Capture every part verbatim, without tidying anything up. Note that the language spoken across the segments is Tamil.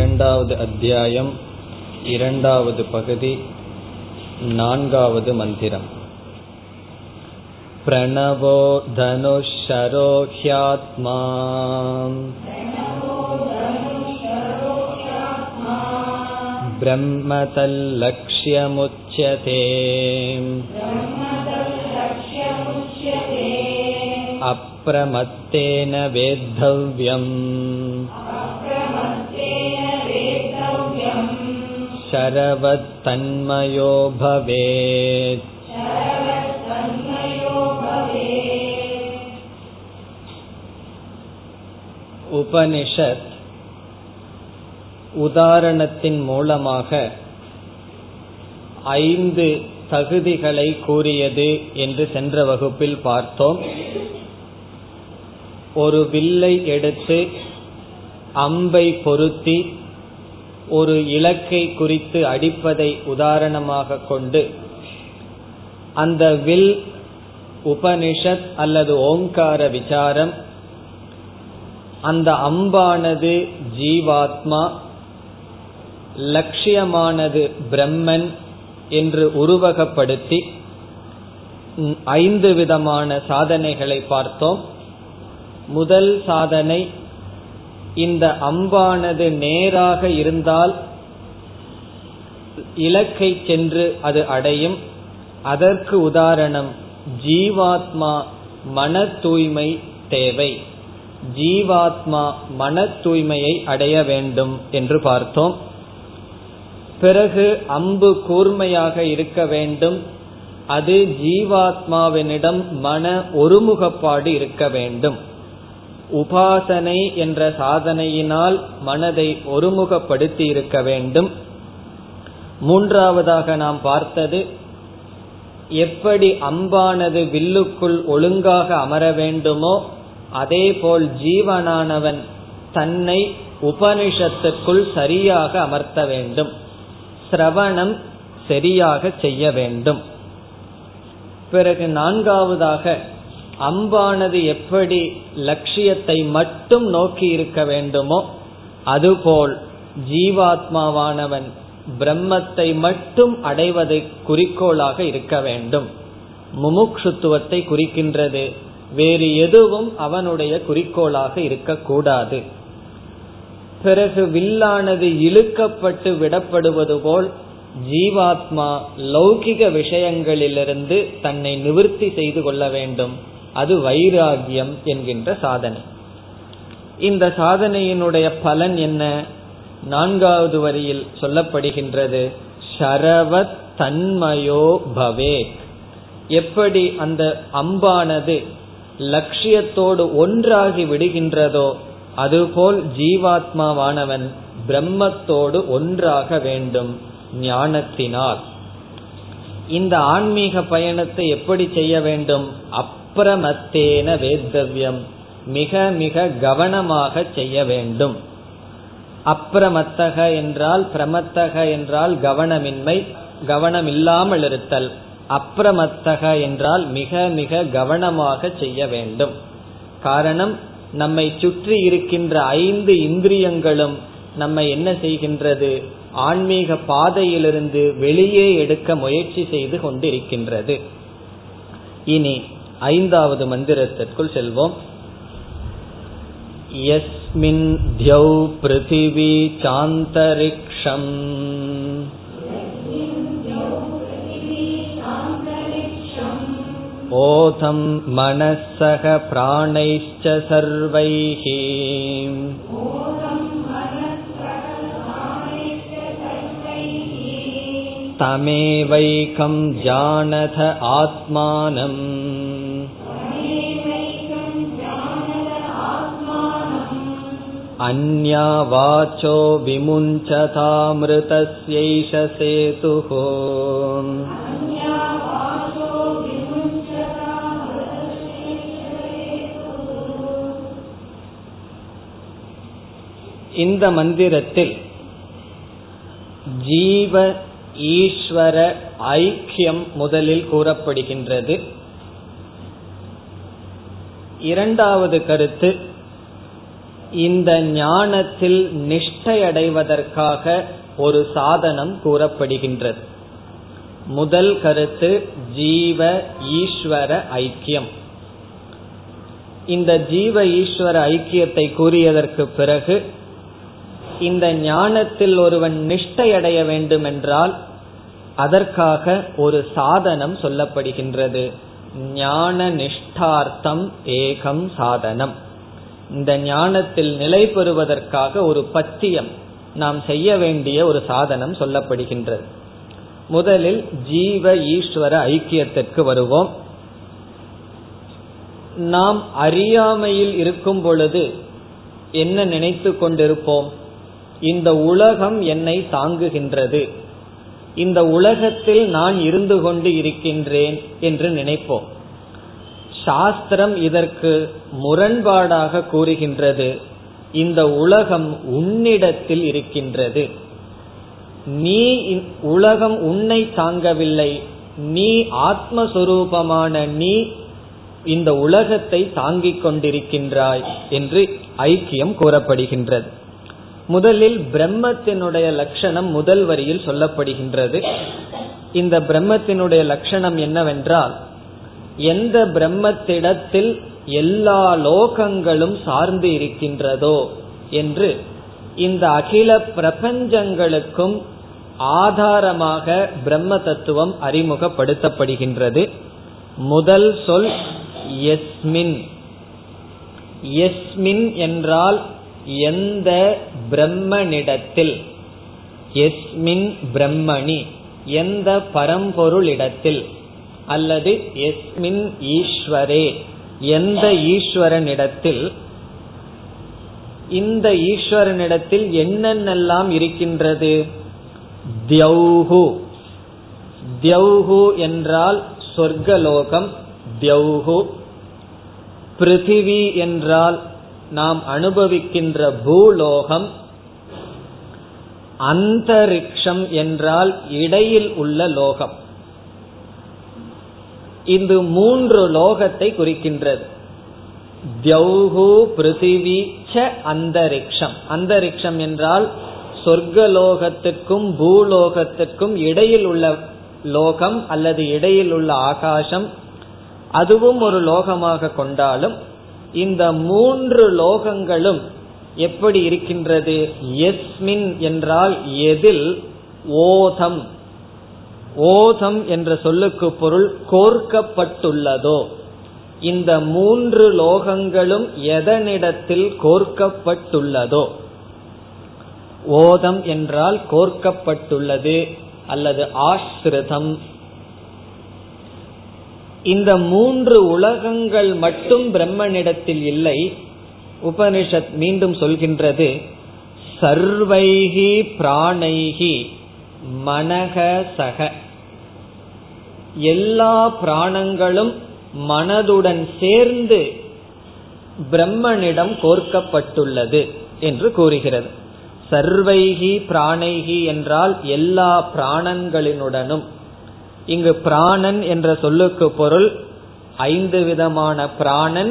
இரண்டாவது அத்தியாயம், இரண்டாவது பகுதி, நான்காவது மந்திரம். பிரணவோ தனுஷரோ ஹ்யாத்மா பிரம்ம தல்லக்ஷ்யமுச்யதே அப்ரமத்தேன வேத்தவ்யம் சரவத் தன்மயோ பவேத். உபனிஷத் உதாரணத்தின் மூலமாக ஐந்து தகுதிகளை கூறியது என்று சென்ற வகுப்பில் பார்த்தோம். ஒரு வில்லை எடுத்து அம்பை பொருத்தி ஒரு இலக்கை குறித்து அடிப்பதை உதாரணமாக கொண்டு அந்த வில் உபனிஷத் அல்லது ஓங்கார விசாரம், அந்த அம்பானது ஜீவாத்மா, லட்சியமானது பிரம்மன் என்று உருவகப்படுத்தி ஐந்து விதமான சாதனைகளை பார்த்தோம். முதல் சாதனை, இந்த அம்பானது நேராக இருந்தால் இலக்கை சென்று அது அடையும். அதற்கு உதாரணம் ஜீவாத்மா மன தூய்மை தேவை, ஜீவாத்மா மன தூய்மையை அடைய வேண்டும் என்று பார்த்தோம். பிறகு அம்பு கூர்மையாக இருக்க வேண்டும், அது ஜீவாத்மாவினிடம் மன ஒருமுகப்பாடு இருக்க வேண்டும். உபாசனை என்ற சாதனையினால் மனதை ஒருமுகப்படுத்தி இருக்க வேண்டும். மூன்றாவதாக நாம் பார்த்தது, எப்படி அம்பானது வில்லுக்குள் ஒழுங்காக அமர வேண்டுமோ அதேபோல் ஜீவனானவன் தன்னை உபனிஷத்துக்குள் சரியாக அமர்த்த வேண்டும், சிரவணம் சரியாக செய்ய வேண்டும். பிறகு நான்காவதாக அம்பானது எப்படி லட்சியத்தை மட்டும் நோக்கி இருக்க வேண்டுமோ அதுபோல் ஜீவாத்மாவானவன் பிரம்மத்தை மட்டும் அடைவதை குறிக்கோளாக இருக்க வேண்டும். முமுக்ஷுத்துவத்தை குறிக்கின்றது, வேறு எதுவும் அவனுடைய குறிக்கோளாக இருக்கக்கூடாது. பிறகு வில்லானது இழுக்கப்பட்டு விடப்படுவது போல் ஜீவாத்மா லௌகிக விஷயங்களிலிருந்து தன்னை நிவர்த்தி செய்து கொள்ள வேண்டும், அது வைராகியம் என்கின்ற சாதனை. இந்த சாதனையினுடைய பலன் என்ன? நான்காவது வரியில் சொல்லப்படுகின்றது, சரவத் தன்மயோ பவேக். எப்படி அந்த அம்பானது லட்சியத்தோடு ஒன்றாகி விடுகின்றதோ அதுபோல் ஜீவாத்மாவானவன் பிரம்மத்தோடு ஒன்றாக வேண்டும் ஞானத்தினால். இந்த ஆன்மீக பயணத்தை எப்படி செய்ய வேண்டும்? அப்ரமத்தேன வேத்தவ்யம், மிக மிக கவனமாக செய்ய வேண்டும். அப்ரமத்தக என்றால், பிரமத்தக என்றால் கவனமின்மை, கவனம் இல்லாமல் இருத்தல். அப்ரமத்தக என்றால் மிக மிக கவனமாக செய்ய வேண்டும். காரணம், நம்மை சுற்றி இருக்கின்ற ஐந்து இந்திரியங்களும் நம்மை என்ன செய்கின்றது? ஆன்மீக பாதையிலிருந்து வெளியே எடுக்க முயற்சி செய்து கொண்டிருக்கின்றது. இனி ஐந்தாவது மந்திரத்திற்குள் செல்வோம். யஸ்மின் த்யௌ பிருதிவி சாந்தரிக்ஷம் ஓதம் மனசக பிராணைஷ்ச சர்வைஹி தமேவைகம் ஜானத ஆத்மானம் அன்யா வாசோ விமுஞ்சதாம்ருதஸ்யைஷ சேதுஹ. இந்த மந்திரத்தில் ஜீவ ஈஸ்வர ஐக்கியம் முதலில் கூறப்படுகின்றது. இரண்டாவது கருத்து, இந்த ஞானத்தில் நிஷ்டை அடைவதற்காக ஒரு சாதனம் கூறப்படுகின்றது. முதல் கருத்து ஜீவ ஈஸ்வர ஐக்கியம். இந்த ஜீவ ஈஸ்வர ஐக்கியத்தை கூறியதற்கு பிறகு இந்த ஞானத்தில் ஒருவன் நிஷ்டை அடைய வேண்டும் என்றால் அதற்காக ஒரு சாதனம் சொல்லப்படுகின்றது. ஞான நிஷ்டார்த்தம் ஏகம் சாதனம். இந்த ஞானத்தில் நிலை பெறுவதற்காக ஒரு பத்தியம், நாம் செய்ய வேண்டிய ஒரு சாதனம் சொல்லப்படுகின்றது. முதலில் ஜீவ ஈஸ்வர ஐக்கியத்திற்கு வருவோம். நாம் அறியாமையில் இருக்கும் பொழுது என்ன நினைத்து கொண்டிருப்போம்? இந்த உலகம் என்னை தாங்குகின்றது, இந்த உலகத்தில் நான் இருந்து கொண்டு இருக்கின்றேன் என்று நினைப்போம். சாஸ்திரம் இதற்கு முரண்பாடாக கூறுகின்றது, இந்த உலகம் உன்னிடத்தில் இருக்கின்றது, நீ உலகம் உன்னை தாங்கவில்லை, நீ ஆத்மஸ்வரூபமான நீ இந்த உலகத்தை தாங்கிக் கொண்டிருக்கின்றாய் என்று ஐக்கியம் கூறப்படுகின்றது. முதலில் பிரம்மத்தினுடைய லட்சணம் முதல் வரியில் சொல்லப்படுகின்றது. இந்த பிரம்மத்தினுடைய லட்சணம் என்னவென்றால், எந்த பிரம்மத்திடத்தில் எல்லா லோகங்களும் சார்ந்து இருக்கின்றதோ என்று இந்த அகில பிரபஞ்சங்களுக்கும் ஆதாரமாக பிரம்ம தத்துவம் அறிமுகப்படுத்தப்படுகின்றது. முதல் சொல் யஸ்மின். யஸ்மின் என்றால் எந்த பிரம்மனிடத்தில், யஸ்மின் பிரம்மணி எந்த பரம்பொருளிடத்தில், அல்லது யஸ்மின் ஈஸ்வரே எந்த ஈஸ்வரனிடத்தில், இந்த ஈஸ்வரனிடத்தில் என்னென்னெல்லாம் இருக்கின்றது? தியௌஹு. தியௌஹு என்றால் சொர்க்கலோகம். தியௌஹு பிருத்திவி என்றால் நாம் அனுபவிக்கின்ற பூலோகம். அந்தரிக்ஷம் என்றால் இடையில் உள்ள லோகம். இது மூன்று லோகத்தை குறிக்கின்றது. தியௌஹு பிருத்திவி ச அந்தரிக்ஷம். அந்தரிக்ஷம் என்றால் சொர்க்கலோகத்திற்கும் பூலோகத்திற்கும் இடையில் உள்ள லோகம் அல்லது இடையில் உள்ள ஆகாசம், அதுவும் ஒரு லோகமாக கொண்டாலும் இந்த மூன்று லோகங்களும் எப்படி இருக்கின்றது? யஸ்மின் என்றால் எதில்? ஓதம். ஓதம் என்ற சொல்லுக்கு பொருள் கோர்க்கப்பட்டுள்ளதோ. இந்த மூன்று லோகங்களும் எதனிடத்தில் கோர்க்கப்பட்டுள்ளதோ. ஓதம் என்றால் கோர்க்கப்பட்டுள்ளது அல்லது ஆஸ்ரிதம். இந்த மூன்று உலகங்கள் மட்டும் பிரம்மனிடத்தில் இல்லை. உபனிஷத் மீண்டும் சொல்கின்றது, சர்வைஹி பிராணைஹி மனகசக. எல்லா பிராணங்களும் மனதுடன் சேர்ந்து பிரம்மனிடம் கோர்க்கப்பட்டுள்ளது என்று கூறுகிறது. சர்வைஹி பிராணைஹி என்றால் எல்லா பிராணங்களினுடனும். இங்கு பிராணன் என்ற சொல்லுக்கு பொருள் ஐந்து விதமான பிராணன்,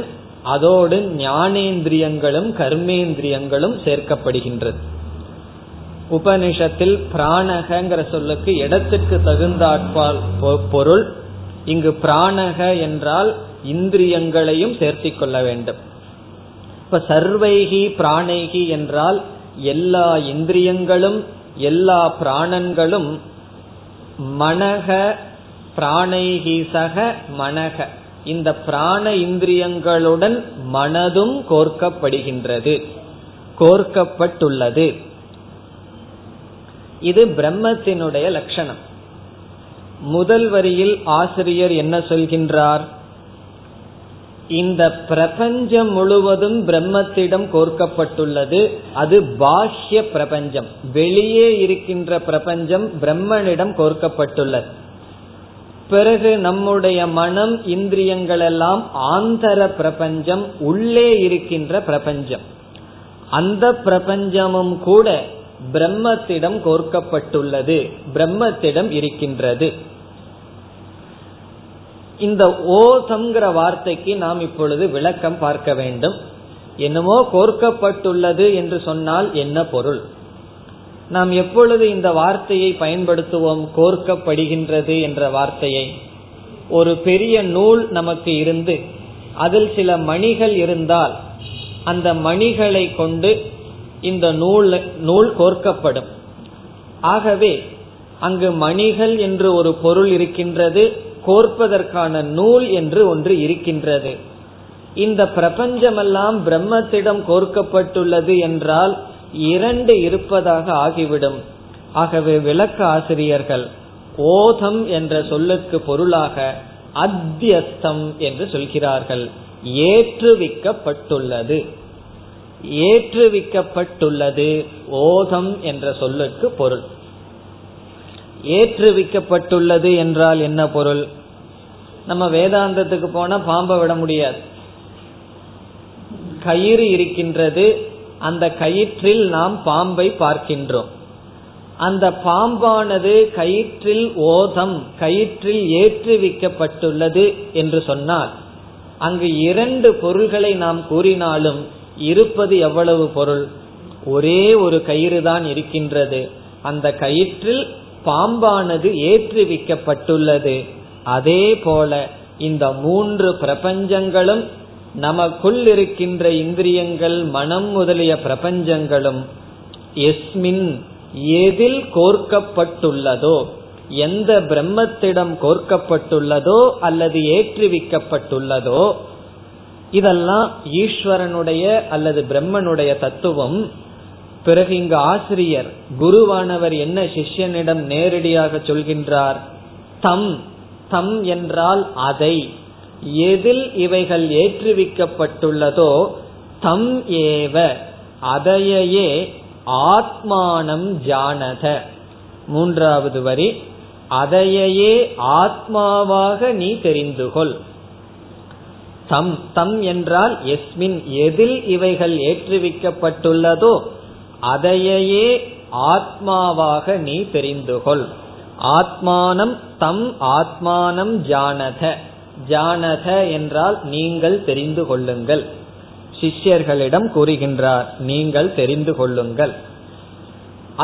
அதோடு ஞானேந்திரியங்களும் கர்மேந்திரியங்களும் சேர்க்கப்படுகின்றது. உபனிஷத்தில் பிராணகங்கிற சொல்லுக்கு இடத்திற்கு தகுந்தாற்பால் பொருள். இங்கு பிராணக என்றால் இந்திரியங்களையும் சேர்த்தி கொள்ள வேண்டும். இப்ப சர்வைகி பிராணைகி என்றால் எல்லா இந்திரியங்களும் எல்லா பிராணன்களும் மனக பிராணைகி சக மனக. இந்த பிராண இந்திரியங்களுடன் மனதும் கோர்க்கப்படுகின்றது, கோர்க்கப்பட்டுள்ளது. இது பிரம்மத்தினுடைய லட்சணம். முதல் வரியில் ஆசிரியர் என்ன சொல்கின்றார்? இந்த பிரபஞ்சம் முழுவதும் பிரம்மத்திடம் கோர்க்கப்பட்டுள்ளது. அது பாஹ்ய பிரபஞ்சம், வெளியே இருக்கின்ற பிரபஞ்சம் பிரம்மனிடம் கோர்க்கப்பட்டுள்ளது. பிறகு நம்முடைய மனம் இந்திரியங்கள் எல்லாம் ஆந்தர பிரபஞ்சம், உள்ளே இருக்கின்ற பிரபஞ்சம். அந்த பிரபஞ்சமும் கூட பிரம்மத்திடம் கோர்க்கப்பட்டுள்ளது, பிரம்மத்திடம் இருக்கின்றது. இந்த ஓதம்ங்கிற வார்த்தைக்கு நாம் இப்பொழுது விளக்கம் பார்க்க வேண்டும். என்னமோ கோர்க்கப்பட்டுள்ளது என்று சொன்னால் என்ன பொருள்? நாம் எப்பொழுது இந்த வார்த்தையை பயன்படுத்துவோம்? கோர்க்கப்படுகின்றது என்ற வார்த்தையை ஒரு பெரிய நூல் நமக்கு இருந்து அதில் சில மணிகள் இருந்தால் அந்த மணிகளை கொண்டு இந்த நூல் நூல் கோர்க்கப்படும். ஆகவே அங்கு மணிகள் என்று ஒரு பொருள் இருக்கின்றது, கோர்ப்பதற்கான நூல் என்று ஒன்று இருக்கின்றது. இந்த பிரபஞ்சமெல்லாம் பிரம்மத்திடம் கோர்க்கப்பட்டுள்ளது என்றால் இரண்டு இருப்பதாக ஆகிவிடும். ஆகவே விளக்க ஆசிரியர்கள் ஓதம் என்ற சொல்லுக்கு பொருளாக அத்தியஸ்தம் என்று சொல்கிறார்கள். ஏற்றுவிக்கப்பட்டுள்ளது, ஏற்றுவிக்கப்பட்டுள்ளது ஓதம் என்ற சொல்லுக்கு பொருள். ஏற்றுவிக்கப்பட்டுள்ளது என்றால் என்ன பொருள்? நம்ம வேதாந்தத்துக்கு போனா பாம்பை விட முடியாது. கயிறு இருக்கின்றது, அந்த கயிற்றில் நாம் பாம்பை பார்க்கின்றோம். அந்த பாம்பானது கயிற்றில் ஓதம், கயிற்றில் ஏற்றுவிக்கப்பட்டுள்ளது என்று சொன்னால் அங்கு இரண்டு பொருள்களை நாம் கூறினாலும் இருப்பது எவ்வளவு பொருள்? ஒரே ஒரு கயிறு தான் இருக்கின்றது. அந்த கயிற்றில் பாம்பானது ஏற்றுவிக்கப்பட்டுள்ளது. அதே போல இந்த மூன்று பிரபஞ்சங்களும், நமக்குள் இருக்கின்ற இந்திரியங்கள், மனம் முதலிய பிரபஞ்சங்களும் எஸ்மின் எதில் கோர்க்கப்பட்டுள்ளதோ, எந்த பிரம்மத்திடம் கோர்க்கப்பட்டுள்ளதோ அல்லது ஏற்றுவிக்கப்பட்டுள்ளதோ, இதெல்லாம் ஈஸ்வரனுடைய அல்லது பிரம்மனுடைய தத்துவம். பிறகு இங்கு ஆசிரியர் குருவானவர் என்ன சிஷ்யனிடம் நேரடியாக சொல்கின்றார்? தம், தம் என்றால் அதை, எதில் இவைகள் ஏற்றுவிக்கப்பட்டுள்ளதோ தம் ஏவ அதையே ஆத்மானம் ஜானத. மூன்றாவது வரி, அதையே ஆத்மாவாக நீ தெரிந்துகொள். தம், தம் என்றால் எஸ்மின் எதில் இவைகள் ஏற்றுவிக்கப்பட்டுள்ளதோ அதையே ஆத்மாவாக நீ தெரிந்துகொள். ஆத்மானம் தம் ஆத்மானம் ஜானத. ஜானத என்றால் நீங்கள் தெரிந்து கொள்ளுங்கள். சிஷ்யர்களிடம் கூறுகின்றார், நீங்கள் தெரிந்து கொள்ளுங்கள்.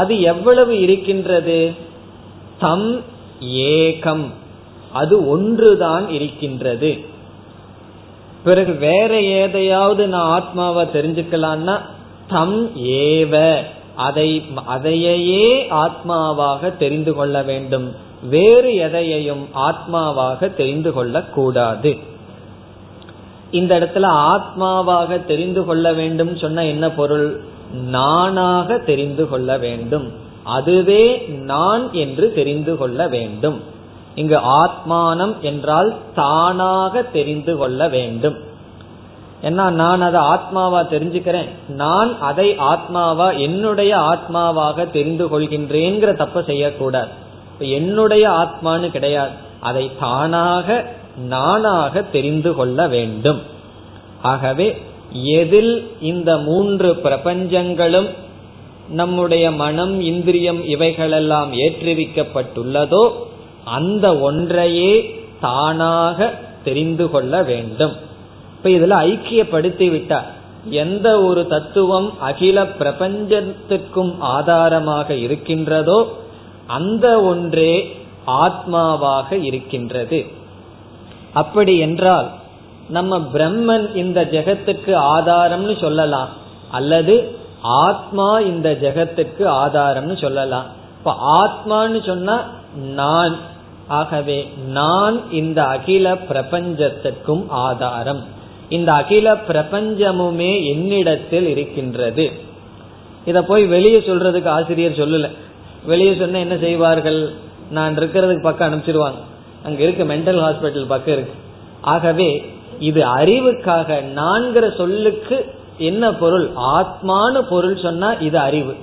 அது எவ்வளவு இருக்கின்றது? தம் ஏகம், அது ஒன்றுதான் இருக்கின்றது. பிறகு வேற ஏதையாவது நான் ஆத்மாவை தெரிஞ்சுக்கலான்னா தம் ஏவ அதை, அதையே ஆத்மாவாக தெரிந்து கொள்ள வேண்டும். வேறு எதையையும் ஆத்மாவாக தெரிந்து கொள்ளக்கூடாது. இந்த இடத்துல ஆத்மாவாக தெரிந்து கொள்ள வேண்டும் சொன்ன என்ன பொருள்? நானாக தெரிந்து கொள்ள வேண்டும், அதுவே நான் என்று தெரிந்து கொள்ள வேண்டும். இங்கு ஆத்மானம் என்றால் தானாக தெரிந்து கொள்ள வேண்டும். ஏன்னா நான் அதை ஆத்மாவா தெரிஞ்சுக்கிறேன், நான் அதை ஆத்மாவா என்னுடைய ஆத்மாவாக தெரிந்து கொள்கின்றேங்கிற தப்ப செய்யக்கூடாது. என்னுடைய ஆத்மானு கிடையாது, அதை தானாக நானாக தெரிந்து கொள்ள வேண்டும். ஆகவே எதில் இந்த மூன்று பிரபஞ்சங்களும், நம்முடைய மனம், இந்திரியம் இவைகளெல்லாம் ஏற்றுவிக்கப்பட்டுள்ளதோ அந்த ஒன்றையே தானாக தெரிந்து கொள்ள வேண்டும். இப்ப இதுல ஐக்கியப்படுத்தி விட்டார். எந்த ஒரு தத்துவம் அகில பிரபஞ்சத்திற்கும் ஆதாரமாக இருக்கின்றதோ அந்த ஒன்றே ஆத்மாவாக இருக்கின்றது. அப்படி என்றால் நம்ம பிரம்மன் இந்த ஜெகத்துக்கு ஆதாரம்னு சொல்லலாம், அல்லது ஆத்மா இந்த ஜெகத்துக்கு ஆதாரம்னு சொல்லலாம். இப்ப ஆத்மான்னு சொன்னா நான், ஆகவே நான் இந்த அகில பிரபஞ்சத்திற்கும் ஆதாரம். இந்த அகில பிரபஞ்சமுமே என்னிடத்தில் இருக்கின்றது. இத போய் வெளியே சொல்றதுக்கு ஆசிரியர் சொல்லல. வெளியே சொன்ன என்ன செய்வார்கள்? நான் இருக்கிறதுக்கு பக்கம் அனுப்பிச்சிருவாங்க, அங்க இருக்கு மென்டல் ஹாஸ்பிட்டல் பக்கம் இருக்கு. ஆகவே இது அறிவுக்காக. நான்கிற சொல்லுக்கு என்ன பொருள்? ஆத்மானு பொருள் சொன்னா இது அறிவு.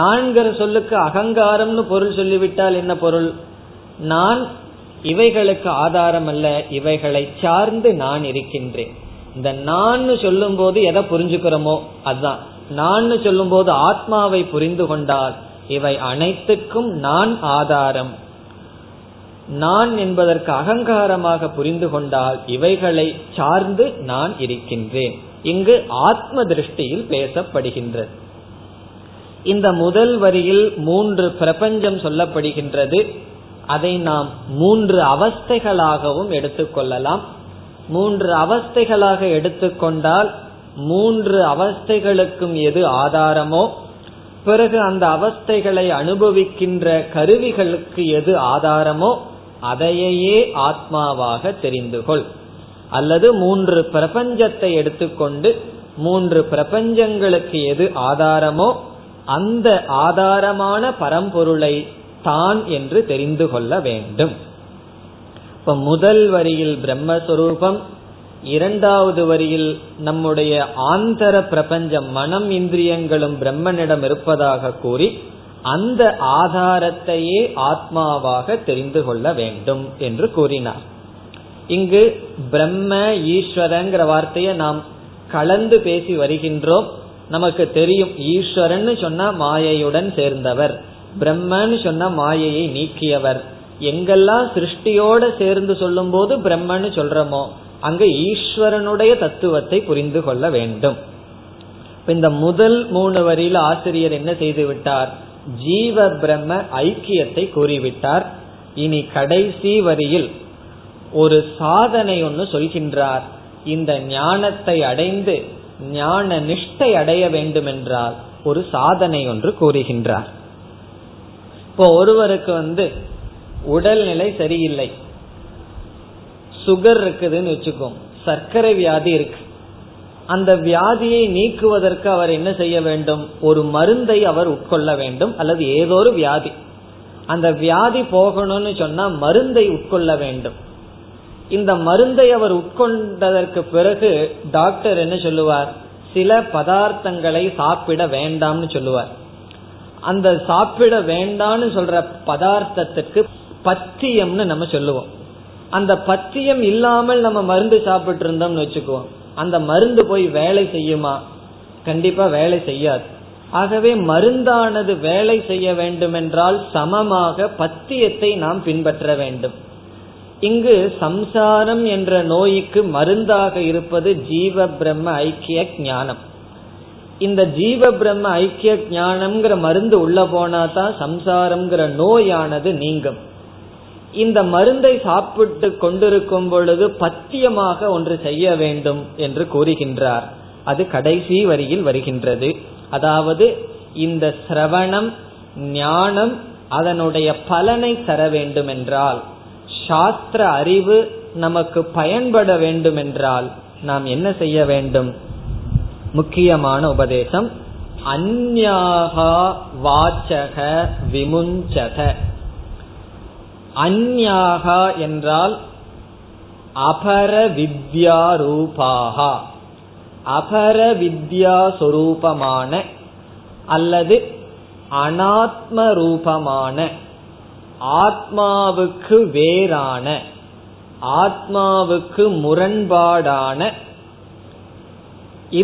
நான்கிற சொல்லுக்கு அகங்காரம்னு பொருள் சொல்லிவிட்டால் என்ன பொருள்? நான் இவைகளுக்கு ஆதாரம் அல்ல, இவைகளை சார்ந்து நான் இருக்கின்றேன். இந்த நான் சொல்லும் போது எதை புரிஞ்சுக்கிறோமோ அதுதான் நான் சொல்லும் போது ஆத்மாவை புரிந்து கொண்டால் இவை அனைத்துக்கும் நான் ஆதாரம். நான் என்பதற்கு அகங்காரமாக புரிந்து கொண்டால் இவைகளை சார்ந்து நான் இருக்கின்றேன். இங்கு ஆத்ம திருஷ்டியில் பேசப்படுகின்றது. இந்த முதல் வரியில் மூன்று பிரபஞ்சம் சொல்லப்படுகின்றது. அதை நாம் மூன்று அவஸ்தைகளாகவும் எடுத்துக்கொள்ளலாம். மூன்று அவஸ்தைகளாக எடுத்துக்கொண்டால் மூன்று அவஸ்தைகளுக்கும் எது ஆதாரமோ, பிறகு அந்த அவஸ்தைகளை அனுபவிக்கின்ற கருவிகளுக்கு எது ஆதாரமோ அதையே ஆத்மாவாக தெரிந்துகொள். அல்லது மூன்று பிரபஞ்சத்தை எடுத்துக்கொண்டு மூன்று பிரபஞ்சங்களுக்கு எது ஆதாரமோ அந்த ஆதாரமான பரம்பொருளை தான் என்று தெரிந்து கொள்ள வேண்டும். இப்ப முதல் வரியில் பிரம்மஸ்வரூபம், இரண்டாவது வரியில் நம்முடைய ஆந்தர பிரபஞ்சம் மனம் இந்திரியங்களும் பிரம்மனிடம் இருப்பதாக கூறி அந்த ஆதாரத்தையே ஆத்மாவாக தெரிந்து கொள்ள வேண்டும் என்று கூறினார். இங்கு பிரம்ம ஈஸ்வரங்கிற வார்த்தையை நாம் கலந்து பேசி வருகின்றோம். நமக்கு தெரியும், ஈஸ்வரன் சொன்ன மாயையுடன் சேர்ந்தவர், பிரம்மன் சொன்ன மாயையை நீக்கியவர். எங்கெல்லாம் சிருஷ்டியோட சேர்ந்து சொல்லும் போது பிரம்மன்னு சொல்றோமோ அங்கு ஈஸ்வரனுடைய தத்துவத்தை புரிந்து கொள்ள வேண்டும். இந்த முதல் மூணு வரியில ஆசிரியர் என்ன செய்து விட்டார்? ஜீவ பிரம்ம ஐக்கியத்தை கூறிவிட்டார். இனி கடைசி வரியில் ஒரு சாதனை ஒன்று சொல்கின்றார். இந்த ஞானத்தை அடைந்து ஞான நிஷ்டை அடைய வேண்டும் என்றால் ஒரு சாதனை ஒன்று கூறுகின்றார். இப்போ ஒருவருக்கு வந்து உடல்நிலை சரியில்லை, சுகர் இருக்குதுன்னு வச்சுக்கோம், சர்க்கரை வியாதி இருக்கு. அந்த வியாதியை நீக்குவதற்கு அவர் என்ன செய்ய வேண்டும்? ஒரு மருந்தை அவர் உட்கொள்ள வேண்டும், அல்லது ஏதோ ஒரு வியாதி, அந்த வியாதி போகணும்னு சொன்னா மருந்தை உட்கொள்ள வேண்டும். இந்த மருந்தை அவர் உட்கொண்டதற்கு பிறகு டாக்டர் என்ன சொல்லுவார்? சில பதார்த்தங்களை சாப்பிட வேண்டாம்னு சொல்லுவார். அந்த சாப்பிட வேண்டாம்னு சொல்ற பதார்த்தத்துக்கு பத்தியம்னு நம்ம சொல்லுவோம். அந்த பத்தியம் இல்லாமல் நம்ம மருந்து சாப்பிட்டு இருந்தோம்னு வச்சுக்குவோம், அந்த மருந்து போய் வேலை செய்யுமா? கண்டிப்பா வேலை செய்யாது. ஆகவே மருந்தானது வேலை செய்ய வேண்டுமென்றால் சமமாக பத்தியத்தை நாம் பின்பற்ற வேண்டும். இங்கு சம்சாரம் என்ற நோய்க்கு மருந்தாக இருப்பது ஜீவ பிரம்ம ஐக்கிய ஞானம். இந்த ஜீவ பிரம்ம ஐக்கிய ஞானம்ங்கிற மருந்து உள்ள போனாதான் சம்சாரம்ங்கிற நோயானது நீங்கும். இந்த மருந்தை சாப்பிட்டு கொண்டிருக்கும் பொழுது பத்தியமாக ஒன்று செய்ய வேண்டும் என்று கூறுகின்றார். அது கடைசி வரியில் வருகின்றது. அதாவது இந்த சிரவணம் ஞானம் அதனுடைய பலனை தர வேண்டும் என்றால், சாஸ்திர அறிவு நமக்கு பயன்பட வேண்டும் என்றால் நாம் என்ன செய்ய வேண்டும்? முக்கியமான உபதேசம், அந்யாஹா வாச்சக விமுஞ்சக. அந்யாஹா என்றால் அபர வித்யா ரூபாஹா, அபர வித்யா சொரூபமான அல்லது அனாத்ம ரூபமான, ஆத்மாவுக்கு வேறான, ஆத்மாவுக்கு முரண்பாடான.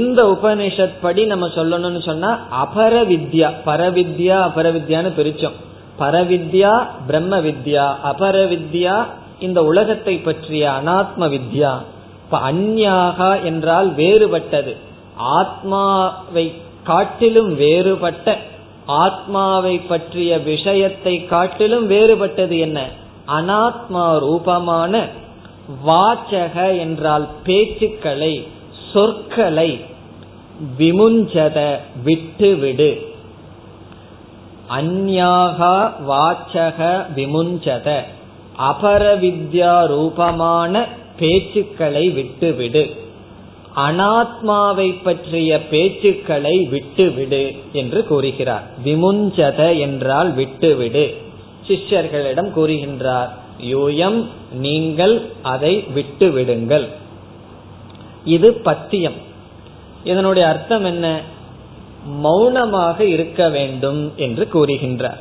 இந்த உபனிஷத் படி நம்ம சொல்லணும்னு சொன்னா அபர வித்யா, பரவித்யா அபரவித்யான்னு பிரிச்சோம். பரவித்யா பிரம்ம வித்யா, அபர வித்யா இந்த உலகத்தை பற்றிய அனாத்ம வித்யா. இப்ப அந்யாகா என்றால் வேறுபட்டது, ஆத்மாவை காட்டிலும் வேறுபட்ட, ஆத்மாவை பற்றிய விஷயத்தை காட்டிலும் வேறுபட்டது என்ன? அனாத்மா ரூபமான. வாச்சக என்றால் பேச்சுக்களை, சொற்களை. விமுஞ்சத விட்டுவிடு. அந்யாகா வாச்சக விமுஞ்சத, அபரவித்யா ரூபமான பேச்சுக்களை விட்டுவிடு, அனாத்மாவை பற்றிய பேச்சுக்களை விட்டுவிடு என்று கூறுகிறார். விமுஞ்சத என்றால் விட்டுவிடு. சிஷ்யர்களிடம் கூறுகின்றார், யூயம் நீங்கள் அதை விட்டு விடுங்கள். இது பத்தியம். இதனுடைய அர்த்தம் என்ன? மௌனமாக இருக்க வேண்டும் என்று கூறுகின்றார்.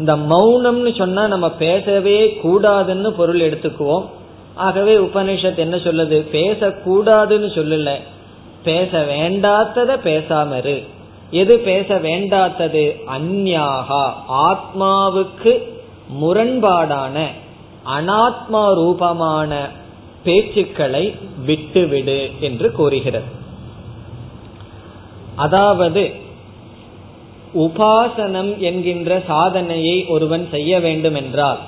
இந்த மௌனம்னு சொன்னா நம்ம பேசவே கூடாதுன்னு பொருள் எடுத்துக்குவோம். ஆகவே உபனிஷத் என்ன சொல்லுது? பேசக்கூடாதுன்னு சொல்லல, பேச வேண்டாத்தத பேசாமரு. எது பேச வேண்டாத்தது? அந்யாகா ஆத்மாவுக்கு முரண்பாடான அனாத்மா ரூபமான பேச்சுக்களை விட்டுவிடு என்று கூறுகிறது. அதாவது உபாசனம் என்கின்ற சாதனையை ஒருவன் செய்ய வேண்டும் என்றால்,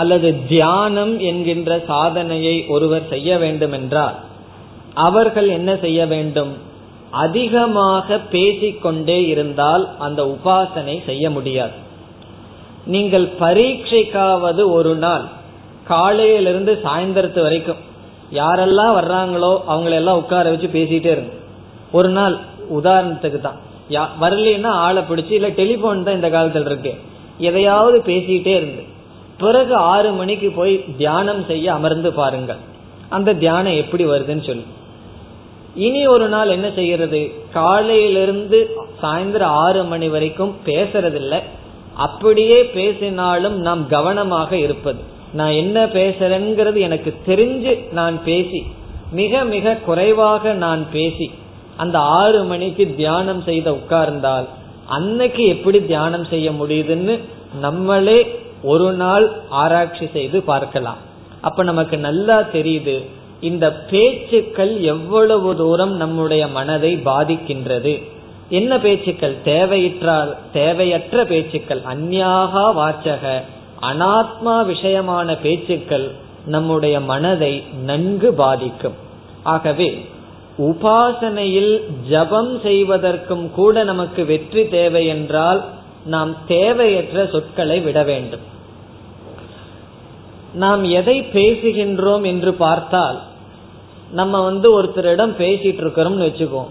அல்லது தியானம் என்கின்ற சாதனையை ஒருவர் செய்ய வேண்டும் என்றால், அவர்கள் என்ன செய்ய வேண்டும்? அதிகமாக பேசிக்கொண்டே இருந்தால் அந்த உபாசனை செய்ய முடியாது. நீங்கள் பரீட்சைக்காவது ஒரு நாள் காலையிலிருந்து சாயந்தரத்து வரைக்கும் யாரெல்லாம் வர்றாங்களோ அவங்களெல்லாம் உட்கார வச்சு பேசிட்டே இருங்க. ஒரு நாள் உதாரணத்துக்கு தான், வரலன்னா ஆளை பிடிச்சி, இல்லை டெலிபோன் தான் இந்த காலத்தில் இருக்கு, எதையாவது பேசிட்டே இருந்து பிறகு ஆறு மணிக்கு போய் தியானம் செய்ய அமர்ந்து பாருங்கள், அந்த தியானம் எப்படி வருதுன்னு சொல்லி. இனி ஒரு நாள் என்ன செய்யறது? காலையிலிருந்து சாயந்தரம் ஆறு மணி வரைக்கும் பேசறதில்லை, அப்படியே பேசினாலும் நாம் கவனமாக இருப்பது. நான் என்ன பேசுறேங்கிறது எனக்கு தெரிஞ்சு நான் பேசி, மிக மிக குறைவாக நான் பேசி அந்த ஆறு மணிக்கு தியானம் செய்த உட்கார்ந்தால் அன்னைக்கு எப்படி தியானம் செய்ய முடியுதுன்னு நம்மளே ஒரு நாள் ஆராய்ச்சி செய்து பார்க்கலாம். அப்ப நமக்கு நல்லா தெரியுது இந்த பேச்சுக்கள் எவ்வளவு தூரம் நம்முடைய மனதை பாதிக்கின்றது. என்ன பேச்சுக்கள்? தேவையற்றால் தேவையற்ற பேச்சுக்கள், அந்யாகா வாச்சக, அனாத்மா விஷயமான பேச்சுக்கள் நம்முடைய மனதை நன்கு பாதிக்கும். ஆகவே உபாசனையில் ஜபம் செய்வதற்கும் கூட நமக்கு வெற்றி தேவை என்றால் நாம் தேவையற்ற சொற்களை விட வேண்டும். நாம் எதை பேசுகின்றோம் என்று பார்த்தால், நம்ம வந்து ஒருத்தரிடம் பேசிட்டு இருக்கிறோம்னு வச்சுக்கோ,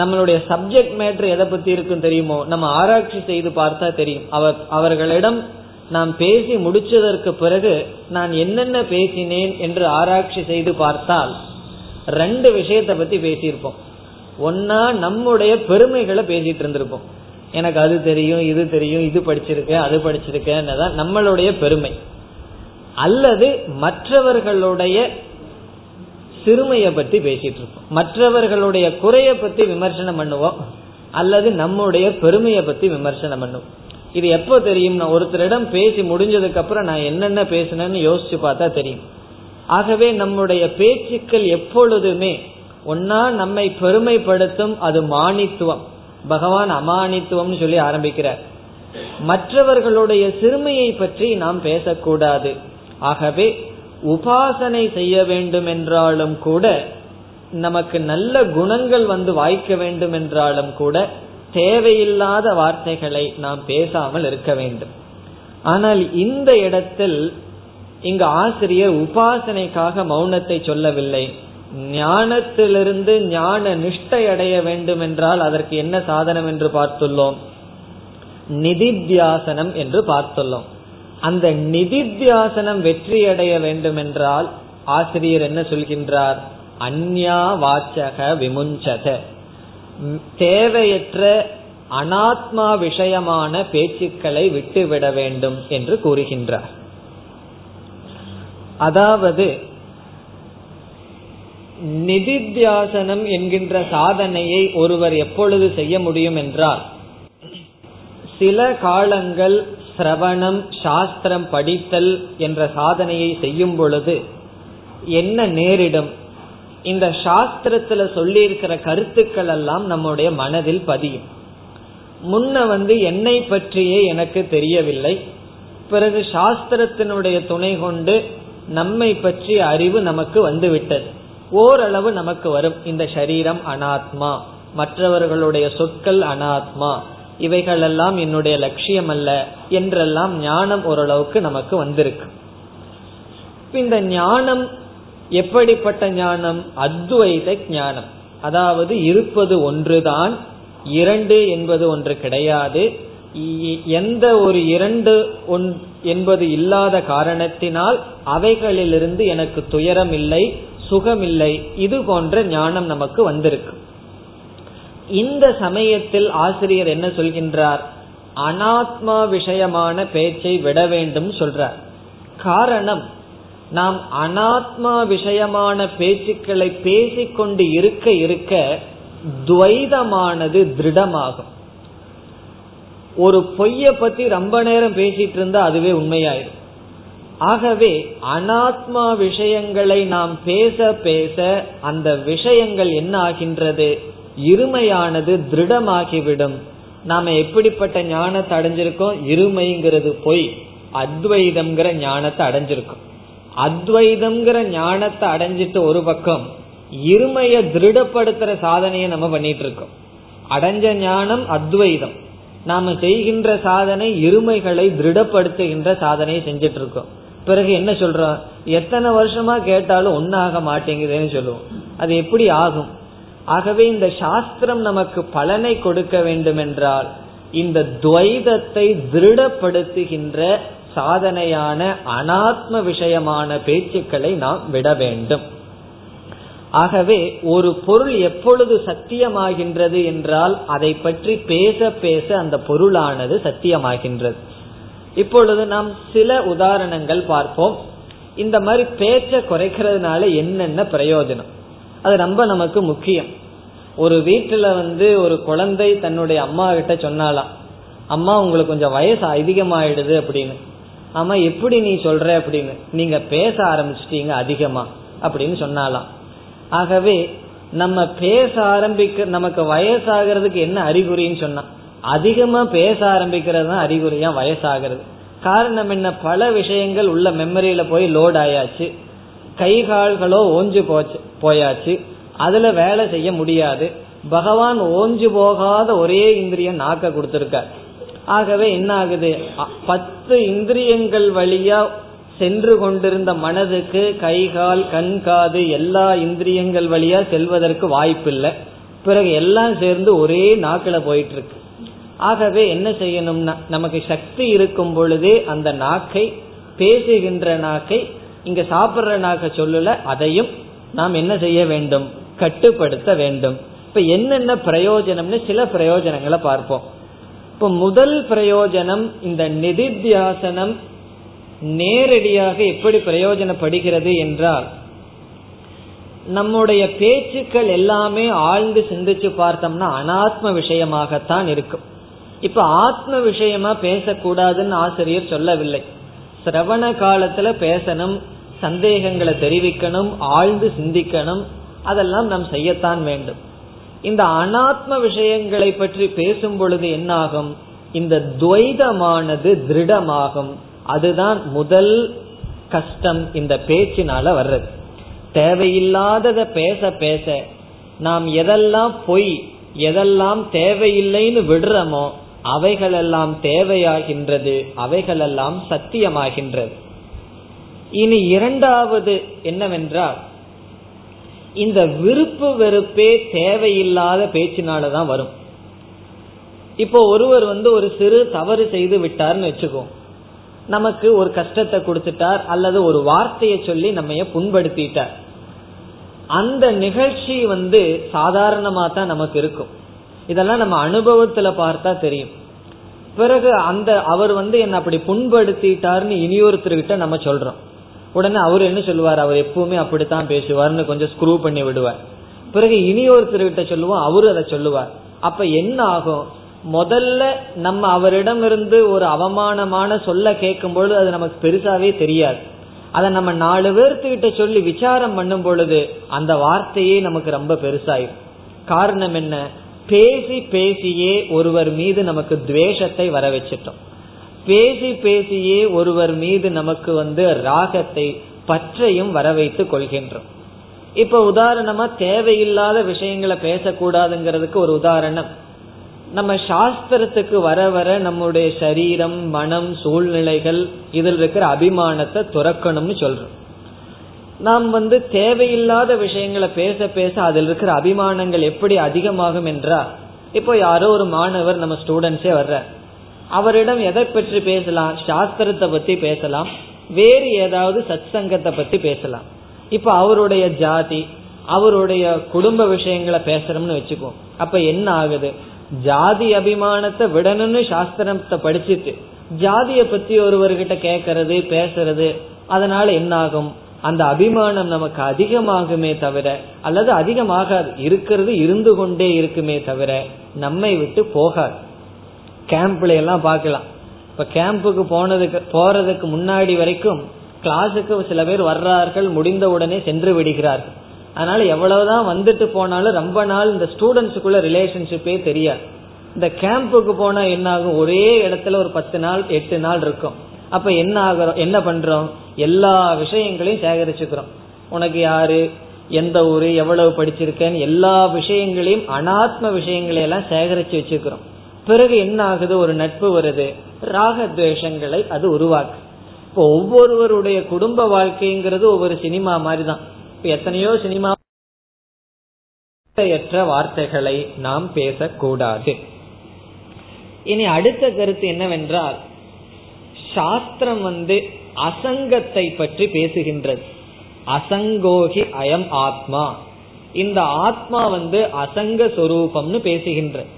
நம்மளுடைய சப்ஜெக்ட் மேட்டர் எதை பத்தி இருக்குன்னு தெரியுமோ, நம்ம ஆராய்ச்சி செய்து பார்த்தா தெரியும். அவர் அவர்களிடம் நாம் பேசி முடிச்சதற்கு பிறகு நான் என்னென்ன பேசினேன் என்று ஆராய்ச்சி செய்து பார்த்தால் ரெண்டு விஷயத்தை பத்தி பேசியிருப்போம். ஒன்னா நம்முடைய பெருமைகளை பேசிட்டு இருந்திருப்போம், எனக்கு அது தெரியும் இது தெரியும் இது படிச்சிருக்கேன் அது படிச்சிருக்கேன்னு தான் நம்மளுடைய பெருமை, அல்லது மற்றவர்களுடைய சிறுமையை பத்தி பேசிட்டு இருப்போம், மற்றவர்களுடைய குறைய பத்தி விமர்சனம் பண்ணுவோம், அல்லது நம்முடைய பெருமையை பத்தி விமர்சனம் பண்ணுவோம். இது எப்போ தெரியும்னா, ஒருத்தரிடம் பேசி முடிஞ்சதுக்கு அப்புறம் நான் என்னென்ன பேசினேன்னு யோசிச்சு பார்த்தா தெரியும். ஆகவே நம்முடைய பேச்சுக்கள் எப்பொழுதுமே ஒன்னா நம்மை பெருமைப்படுத்தும், அது மானித்துவம், பகவான் அமானித்துவம்னு சொல்லி ஆரம்பிக்கிறார். மற்றவர்களுடைய சிறுமையை பற்றி நாம் பேசக்கூடாது. ஆகவே உபாசனை செய்ய வேண்டும் என்றாலும் கூட, நமக்கு நல்ல குணங்கள் வந்து வாய்க்க வேண்டும் என்றாலும் கூட, தேவையில்லாத வார்த்தைகளை நாம் பேசாமல் இருக்க வேண்டும். ஆனால் இந்த இடத்தில் இங்கு ஆசிரியர் உபாசனைக்காக மௌனத்தை சொல்லவில்லை. ஞானத்திலிருந்து ஞான நிஷ்டை அடைய வேண்டும் என்றால் அதற்கு என்ன சாதனம் என்று பார்த்துள்ளோம், நிதித்தியாசனம் என்று பார்த்துள்ளோம். அந்த நிதித்தியாசனம் வெற்றி அடைய வேண்டும் என்றால் ஆசிரியர் என்ன சொல்கின்றார்? அந்யா வாச்சக விமுஞ்சத, தேவையற்ற அனாத்மா விஷயமான பேச்சுக்களை விட்டுவிட வேண்டும் என்று கூறுகின்றார். அதாவது நிதித்தியாசனம் என்கின்ற சாதனையை ஒருவர் எப்பொழுது செய்ய முடியும் என்றால், சில காலங்கள் சிரவணம் சாஸ்திரம் படித்தல் என்ற சாதனையை செய்யும் பொழுது என்ன நேரிடும்? இந்த சாஸ்திரத்துல சொல்லி இருக்கிற கருத்துக்கள் எல்லாம் நம்முடைய மனதில் பதியும். முன்ன வந்து என்னை பற்றியே எனக்கு தெரியவில்லை, பிறகு சாஸ்திரத்தினுடைய துணை கொண்டு நம்மை பற்றிய அறிவு நமக்கு வந்துவிட்டது, ஓரளவு நமக்கு வரும். இந்த சரீரம் அனாத்மா, மற்றவர்களுடைய சொற்கள் அனாத்மா, இவைகளெல்லாம் என்னுடைய லட்சியம் அல்ல என்றெல்லாம் ஞானம் ஓரளவுக்கு நமக்கு வந்திருக்கு. இந்த ஞானம் எப்படிப்பட்ட ஞானம்? அத்வைத ஞானம். அதாவது இருப்பது ஒன்றுதான், இரண்டு என்பது ஒன்று கிடையாது. எந்த ஒரு இரண்டு ஒன் என்பது இல்லாத காரணத்தினால் அவைகளிலிருந்து எனக்கு துயரம் இல்லை, சுகமில்லை, இது போன்ற ஞானம் நமக்கு வந்திருக்கு. இந்த சமயத்தில் ஆசிரியர் என்ன சொல்கின்றார்? அனாத்மா விஷயமான பேச்சை விட வேண்டும் சொல்றார். காரணம், நாம் அனாத்மா விஷயமான பேச்சுக்களை பேசிக்கொண்டு இருக்க இருக்க துவைதமானது திருடமாகும். ஒரு பொய்ய பத்தி ரொம்ப நேரம் பேசிட்டு இருந்தா அதுவே உண்மையாயிடும். ஆகவே அனாத்மா விஷயங்களை நாம் பேச பேச அந்த விஷயங்கள் என்ன ஆகின்றது? இருமையானது திருடமாகிவிடும். நாம எப்படிப்பட்ட ஞானத்தை அடைஞ்சிருக்கோம்? இருமைங்கிறது பொய், அத்வைதம்ங்கிற ஞானத்தை அடைஞ்சிருக்கோம். அத்வைதம்ங்கிற ஞானத்தை அடைஞ்சிட்டு ஒரு பக்கம் இருமைய திருடப்படுத்துற சாதனையை நம்ம பண்ணிட்டு இருக்கோம். அடைஞ்ச ஞானம் அத்வைதம், நாம செய்கின்ற சாதனை இருமைகளை திருடப்படுத்துகின்ற சாதனையை செஞ்சிட்டு இருக்கோம். பிறகு என்ன சொல்றோம்? எத்தனை வருஷமா கேட்டாலும் ஒன்னாக மாட்டேங்குதுன்னு சொல்லுவோம். அது எப்படி ஆகும்? ஆகவே இந்த சாஸ்திரம் நமக்கு பலனை கொடுக்க வேண்டும் என்றால் இந்த துவைதத்தை திருடப்படுத்துகின்ற சாதனையான அனாத்ம விஷயமான பேச்சுக்களை நாம் விட வேண்டும். ஆகவே ஒரு பொருள் எப்பொழுது சத்தியமாகின்றது என்றால் அதை பற்றி பேச பேச அந்த பொருளானது சத்தியமாகின்றது. இப்பொழுது நாம் சில உதாரணங்கள் பார்ப்போம். இந்த மாதிரி பேச்சை குறைக்கிறதுனால என்னென்ன பிரயோஜனம், அது ரொம்ப நமக்கு முக்கியம். ஒரு வீட்டுல வந்து ஒரு குழந்தை தன்னுடைய அம்மா கிட்ட சொன்னாலாம், அம்மா உங்களுக்கு கொஞ்சம் வயசு அதிகமாயிடுது அப்படின்னு. அம்மா எப்படி நீ சொல்ற அப்படின்னு, நீங்க பேச ஆரம்பிச்சிட்டீங்க அதிகமா அப்படின்னு சொன்னாலாம். ஆகவே நம்ம பேச ஆரம்பிக்க நமக்கு வயசாகிறதுக்கு என்ன அறிகுறின்னு சொன்னா அதிகமா பேச ஆரம்பிக்கிறது தான் அறிகுறியா வயசாகிறது. காரணம் என்ன? பல விஷயங்கள் உள்ள மெமரியில போய் லோட் ஆயாச்சு, கை கால்களோ ஓஞ்சு போச்சு போயாச்சு, அதுல வேலை செய்ய முடியாது. பகவான் ஓஞ்சு போகாத ஒரே இந்திரியம் நாக்க கொடுத்திருக்கார். ஆகவே என்ன ஆகுது? பத்து இந்திரியங்கள் வழியா சென்று கொண்டிருந்த மனதுக்கு கை கால் கண் காது எல்லா இந்திரியங்கள் வழியா செல்வதற்கு வாய்ப்பு இல்லை. பிறகு எல்லாம் சேர்ந்து ஒரே நாக்கில போயிட்டு இருக்கு. ஆகவே என்ன செய்யணும்னா நமக்கு சக்தி இருக்கும் பொழுதே அந்த நாக்கை, பேசுகின்ற நாக்கை, இங்க சாப்பிடுற நாக்க சொல்லல, அதையும் நாம் என்ன செய்ய வேண்டும்? கட்டுப்படுத்த வேண்டும். இப்ப என்னென்ன பிரயோஜனம்னு சில பிரயோஜனங்களை பார்ப்போம். இப்ப முதல் பிரயோஜனம், இந்த நிதித்தியாசனம் நேரடியாக எப்படி பிரயோஜனப்படுகிறது என்றால், நம்முடைய பேச்சுக்கள் எல்லாமே ஆழ்ந்து சிந்திச்சு பார்த்தோம்னா அனாத்ம விஷயமாகத்தான் இருக்கும். இப்ப ஆத்ம விஷயமா பேசக்கூடாதுன்னு ஆசிரியர் சொல்லவில்லை. சிரவண காலத்துல பேசணும், சந்தேகங்களை தெரிவிக்கணும், ஆழ்ந்து சிந்திக்கணும், அதெல்லாம் நாம் செய்யத்தான் வேண்டும். இந்த அனாத்ம விஷயங்களை பற்றி பேசும் பொழுது என்னாகும்? இந்த துவைதமானது திருடமாகும். அதுதான் முதல் கஷ்டம் இந்த பேச்சினால வர்றது. தேவையில்லாதத பேச பேச நாம் எதெல்லாம் பொய், எதெல்லாம் தேவையில்லைன்னு விடுறோமோ அவைகளெல்லாம் தேவையாகின்றது, அவைகளெல்லாம் சத்தியமாகின்றது. இனி இரண்டாவது என்னவென்றால், இந்த விருப்பு வெறுப்பே தேவையில்லாத பேச்சினாலதான் வரும். இப்போ ஒருவர் வந்து ஒரு சிறு தவறு செய்து விட்டார்னு வச்சுக்கோ, நமக்கு ஒரு கஷ்டத்தை கொடுத்துட்டார், அல்லது ஒரு வார்த்தையை சொல்லி நம்ம புண்படுத்திட்டார். அந்த நிகழ்ச்சி வந்து சாதாரணமா தான் நமக்கு இருக்கும், இதெல்லாம் நம்ம அனுபவத்துல பார்த்தா தெரியும். பிறகு அந்த அவர் வந்து என்ன அப்படி புண்படுத்திட்டாருன்னு இனியொருத்தருக்கிட்ட நம்ம சொல்றோம். உடனே அவர் என்ன சொல்லுவார்? அவர் எப்பவுமே அப்படித்தான் பேசுவார்னு கொஞ்சம் ஸ்க்ரூ பண்ணி விடுவார். பிறகு இனியொருத்தருக்கிட்ட சொல்லுவோம், அவரு அதை சொல்லுவார். அப்ப என்ன ஆகும்? முதல்ல நம்ம அவரிடமிருந்து ஒரு அவமானமான சொல்ல கேட்கும் பொழுது அது நமக்கு பெருசாவே தெரியாது. அதை நம்ம நாலு பேர்த்துக்கிட்ட சொல்லி விசாரம் பண்ணும் பொழுது அந்த வார்த்தையே நமக்கு ரொம்ப பெருசாயிடும். காரணம் என்ன? பேசி பேசியே ஒருவர் மீது நமக்கு துவேஷத்தை வர வச்சிட்டோம். பேசி பேசியே ஒருவர் மீது நமக்கு வந்து ராகத்தை, பற்றையும் வர வைத்து கொள்கின்றோம். இப்ப உதாரணமா தேவையில்லாத விஷயங்களை பேசக்கூடாதுங்கிறதுக்கு ஒரு உதாரணம், நம்ம சாஸ்திரத்துக்கு வர வர நம்முடைய சரீரம், மனம், சூழ்நிலைகள் இதில் இருக்கிற அபிமானத்தை துறக்கணும்னு சொல்றோம். நாம் வந்து தேவையில்லாத விஷயங்களை பேச பேச அதில் இருக்கிற அபிமானங்கள் எப்படி அதிகமாகும் என்றால், இப்போ யாரோ ஒரு மாணவர் நம்ம ஸ்டூடெண்ட்ஸே வர்ற, அவரிடம் எதை பற்றி பேசலாம்? சாஸ்திரத்தை பற்றி பேசலாம், வேறு ஏதாவது சத் சங்கத்தை பற்றி பேசலாம். இப்போ அவருடைய ஜாதி, அவருடைய குடும்ப விஷயங்களை பேசணும்னு வச்சுக்கோம். அப்ப என்ன ஆகுது? ஜாதி அபிமானத்தை விடணும்னு சாஸ்திரத்தை படிச்சுட்டு ஜாதியை பத்தி ஒருவர்கிட்ட கேட்கறது பேசுறது, அதனால என்ன ஆகும்? அந்த அபிமானம் நமக்கு அதிகமாகுமே தவிர, அல்லது அதிகமாக இருக்கிறது இருந்து கொண்டே இருக்குமே தவிர நம்மை விட்டு போகாது. கேம்ப்ல எல்லாம் பார்க்கலாம். இப்ப கேம்புக்கு போனதுக்கு போறதுக்கு முன்னாடி வரைக்கும் கிளாஸுக்கு சில பேர் வர்றார்கள், முடிந்த உடனே சென்று விடுகிறார்கள். அதனால எவ்வளவுதான் வந்துட்டு போனாலும் ரொம்ப நாள் இந்த ஸ்டூடெண்ட்ஸுக்குள்ள ரிலேஷன்ஷிப்பே தெரியாது. இந்த கேம்புக்கு போனா என்ன ஆகும், ஒரே இடத்துல ஒரு பத்து நாள் எட்டு நாள் இருக்கும். அப்ப என்ன ஆகிறோம், என்ன பண்றோம், எல்லா விஷயங்களையும் சேகரிச்சுக்கிறோம். உனக்கு யாரு, எந்த ஊரு, எவ்வளவு படிச்சிருக்கேன்னு எல்லா விஷயங்களையும் அனாத்ம விஷயங்களையெல்லாம் சேகரிச்சு வச்சுக்கிறோம். பிறகு என்ன ஆகுது, ஒரு நட்பு வருது, ராகத்வேஷங்களை அது உருவாக்கு. இப்போ ஒவ்வொருவருடைய குடும்ப வாழ்க்கைங்கிறது ஒவ்வொரு சினிமா மாதிரி தான். இப்போ எத்தனையோ சினிமா வார்த்தைகளை நாம் பேசக்கூடாது. இனி அடுத்த கருத்து என்னவென்றால், சாஸ்திரம் வந்து அசங்கத்தை பற்றி பேசுகின்றது. அசங்கோகி அயம் ஆத்மா, இந்த ஆத்மா வந்து அசங்க சொரூபம்னு பேசுகின்றது.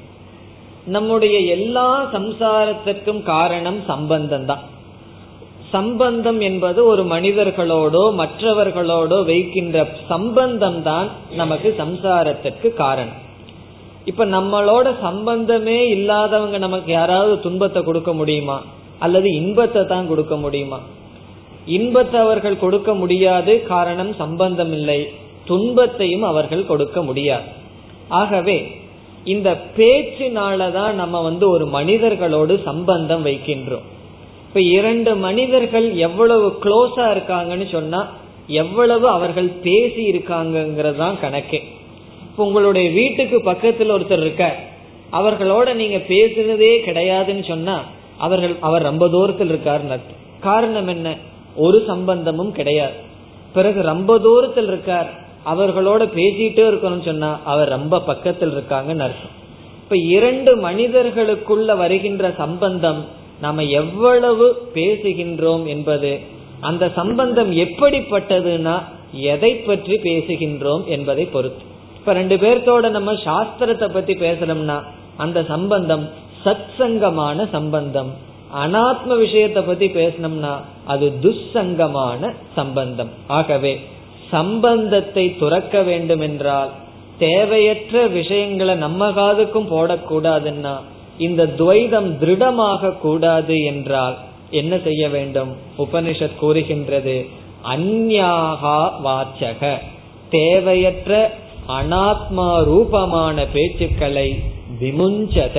நம்முடைய எல்லா சம்சாரத்திற்கும் காரணம் சம்பந்தம் தான். சம்பந்தம் என்பது ஒரு மனிதர்களோடோ மற்றவர்களோடோ வைக்கின்ற சம்பந்தம் தான் நமக்கு சம்சாரத்திற்கு காரணம். இப்ப நம்மளோட சம்பந்தமே இல்லாதவங்க நமக்கு யாராவது துன்பத்தை கொடுக்க முடியுமா, அல்லது இன்பத்தை தான் கொடுக்க முடியுமா? இன்பத்தை அவர்கள் கொடுக்க முடியாது, காரணம் சம்பந்தம் இல்லை. துன்பத்தையும் அவர்கள் கொடுக்க முடியாது. ஆகவே இந்த பேச்சினாலதான் நம்ம வந்து ஒரு மனிதர்களோடு சம்பந்தம் வைக்கின்றோம். இப்ப இரண்டு மனிதர்கள் எவ்வளவு க்ளோஸா இருக்காங்கன்னு சொன்னா எவ்வளவு அவர்கள் பேசி இருக்காங்கிறதான் கணக்கே. இப்போ உங்களுடைய வீட்டுக்கு பக்கத்துல ஒருத்தர் இருக்க, அவர்களோட நீங்க பேசுறதே கிடையாதுன்னு சொன்னா அவர்கள் அவர் ரொம்ப தூரத்தில் இருக்காருன்னு அர்த்தம். காரணம் என்ன, ஒரு சம்பந்தமும் கிடையாது. பிறகு ரொம்ப தூரத்தில் இருக்கார், அவர்களோட பேசிட்டே இருக்கணும்னு சொன்னா அவர் ரொம்ப பக்கத்தில் இருக்காங்கன்னு அர்த்தம். இப்ப இரண்டு மனிதர்களுக்குள்ள வருகின்ற சம்பந்தம் நாம எவ்வளவு பேசுகின்றோம் என்பது, அந்த சம்பந்தம் எப்படிப்பட்டதுன்னா எதை பற்றி பேசுகின்றோம் என்பதை பொறுத்து. இப்ப ரெண்டு பேர்த்தோட நம்ம சாஸ்திரத்தை பத்தி பேசணும்னா அந்த சம்பந்தம் சத்சங்கமான சம்பந்தம். அனாத்ம விஷயத்தை பத்தி பேசணும்னா அது துசங்கமான சம்பந்தம். ஆகவே சம்பந்தத்தை துறக்க வேண்டும் என்றால் தேவையற்ற விஷயங்களை நம்ம காதுக்கும் போடக்கூடாதுன்னா, இந்த துவைதம் திருடமாக கூடாது என்றால் என்ன செய்ய வேண்டும்? உபனிஷத் கூறுகின்றது, அந்யாகா வாச்சக, தேவையற்ற அனாத்மா ரூபமான பேச்சுக்களை விமுஞ்சத.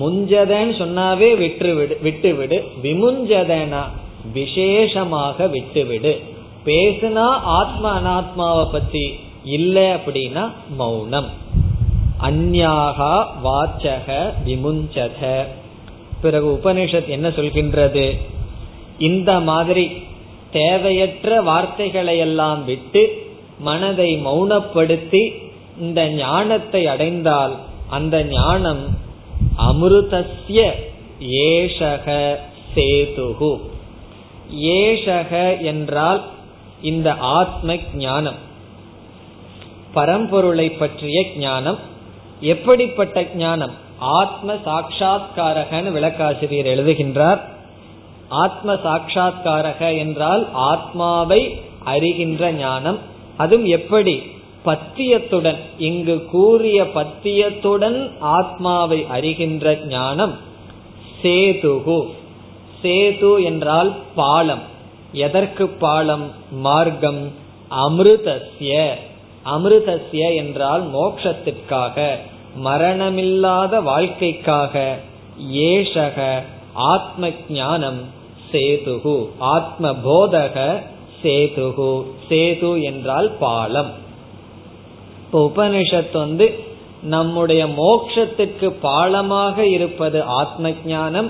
முஞ்சதன்னு சொன்னாவே விட்டுவிடு விட்டுவிடு விமுஞ்சதனா விசேஷமாக விட்டுவிடு. பேசுனா ஆத்மா அனாத்மாவை பத்தி, இல்லை அப்படின்னா மௌனம். அந்யாகா வாச்சக விமுஞ்சத. பிறகு உபனிஷத் என்ன சொல்கின்றது, இந்த மாதிரி தேவையற்ற வார்த்தைகளை எல்லாம் விட்டு மனதை மௌனப்படுத்தி இந்த ஞானத்தை அடைந்தால் அந்த ஞானம் அமிர்தஸ்ய ஏஷக சேதுஹு. ஏஷக என்றால் இந்த ஆத்ம ஞானம், பரம்பொருளை பற்றிய ஞானம். எப்படிப்பட்ட ஞானம்? ஆத்ம சாட்சாத்காரகன்னு விளக்காசிரியர் எழுதுகின்றார். ஆத்ம சாட்சாத்காரக என்றால் ஆத்மாவை அறிகின்ற ஞானம். அதுவும் எப்படி? பத்தியத்துடன், இங்கு கூறிய பத்தியத்துடன் ஆத்மாவை அறிகின்ற ஞானம். சேதுகு, சேது என்றால் பாலம். எதற்கு பாலம்? மார்க்கம். அமிர்தஸ்ய, அமிர்தஸ்ய என்றால் மோட்சத்திற்காக, மரணமில்லாத வாழ்க்கைக்காக. ஏஷக ஆத்ம ஞானம் சேதுகு, ஆத்ம போதக சேதுகு. சேது என்றால் பாலம். இப்போ உபனிஷத்து வந்து நம்முடைய மோட்சத்துக்கு பாலமாக இருப்பது ஆத்ம ஞானம்.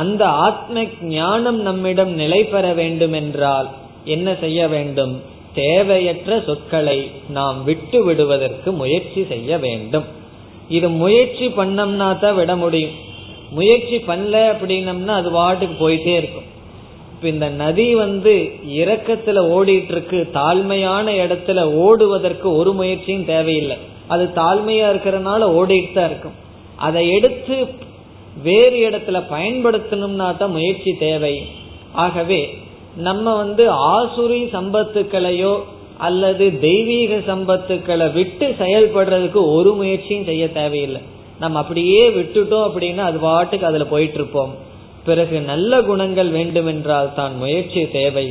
அந்த ஆத்ம ஞானம் நம்மிடம் நிலை பெற வேண்டும் என்றால் என்ன செய்ய வேண்டும்? தேவையற்ற சொற்களை நாம் விட்டு விடுவதற்கு முயற்சி செய்ய வேண்டும். இது முயற்சி பண்ணம்னா தான் விட முடியும். முயற்சி பண்ணல அப்படின்னம்னா அது வாட்டுக்கு போயிட்டே இருக்கும். இப்ப இந்த நதி வந்து இறக்கத்துல ஓடிட்டு இருக்கு, தாழ்மையான இடத்துல ஓடுவதற்கு ஒரு முயற்சியும் தேவையில்லை. அது தாழ்மையா இருக்கிறதுனால ஓடிட்டு தான் இருக்கும். அதை எடுத்து வேறு இடத்துல பயன்படுத்தணும்னா தான் முயற்சி தேவை. ஆகவே நம்ம வந்து ஆசுரி சம்பத்துக்களையோ அல்லது தெய்வீக சம்பத்துக்களை விட்டு செயல்படுறதுக்கு ஒரு முயற்சியும் செய்ய தேவையில்லை. நம்ம அப்படியே விட்டுட்டோம் அப்படின்னா அது வாட்டுக்கு அதுல போயிட்டு இருப்போம். பிறகு நல்ல குணங்கள் வேண்டுமென்றால் தான் முயற்சி தேவை.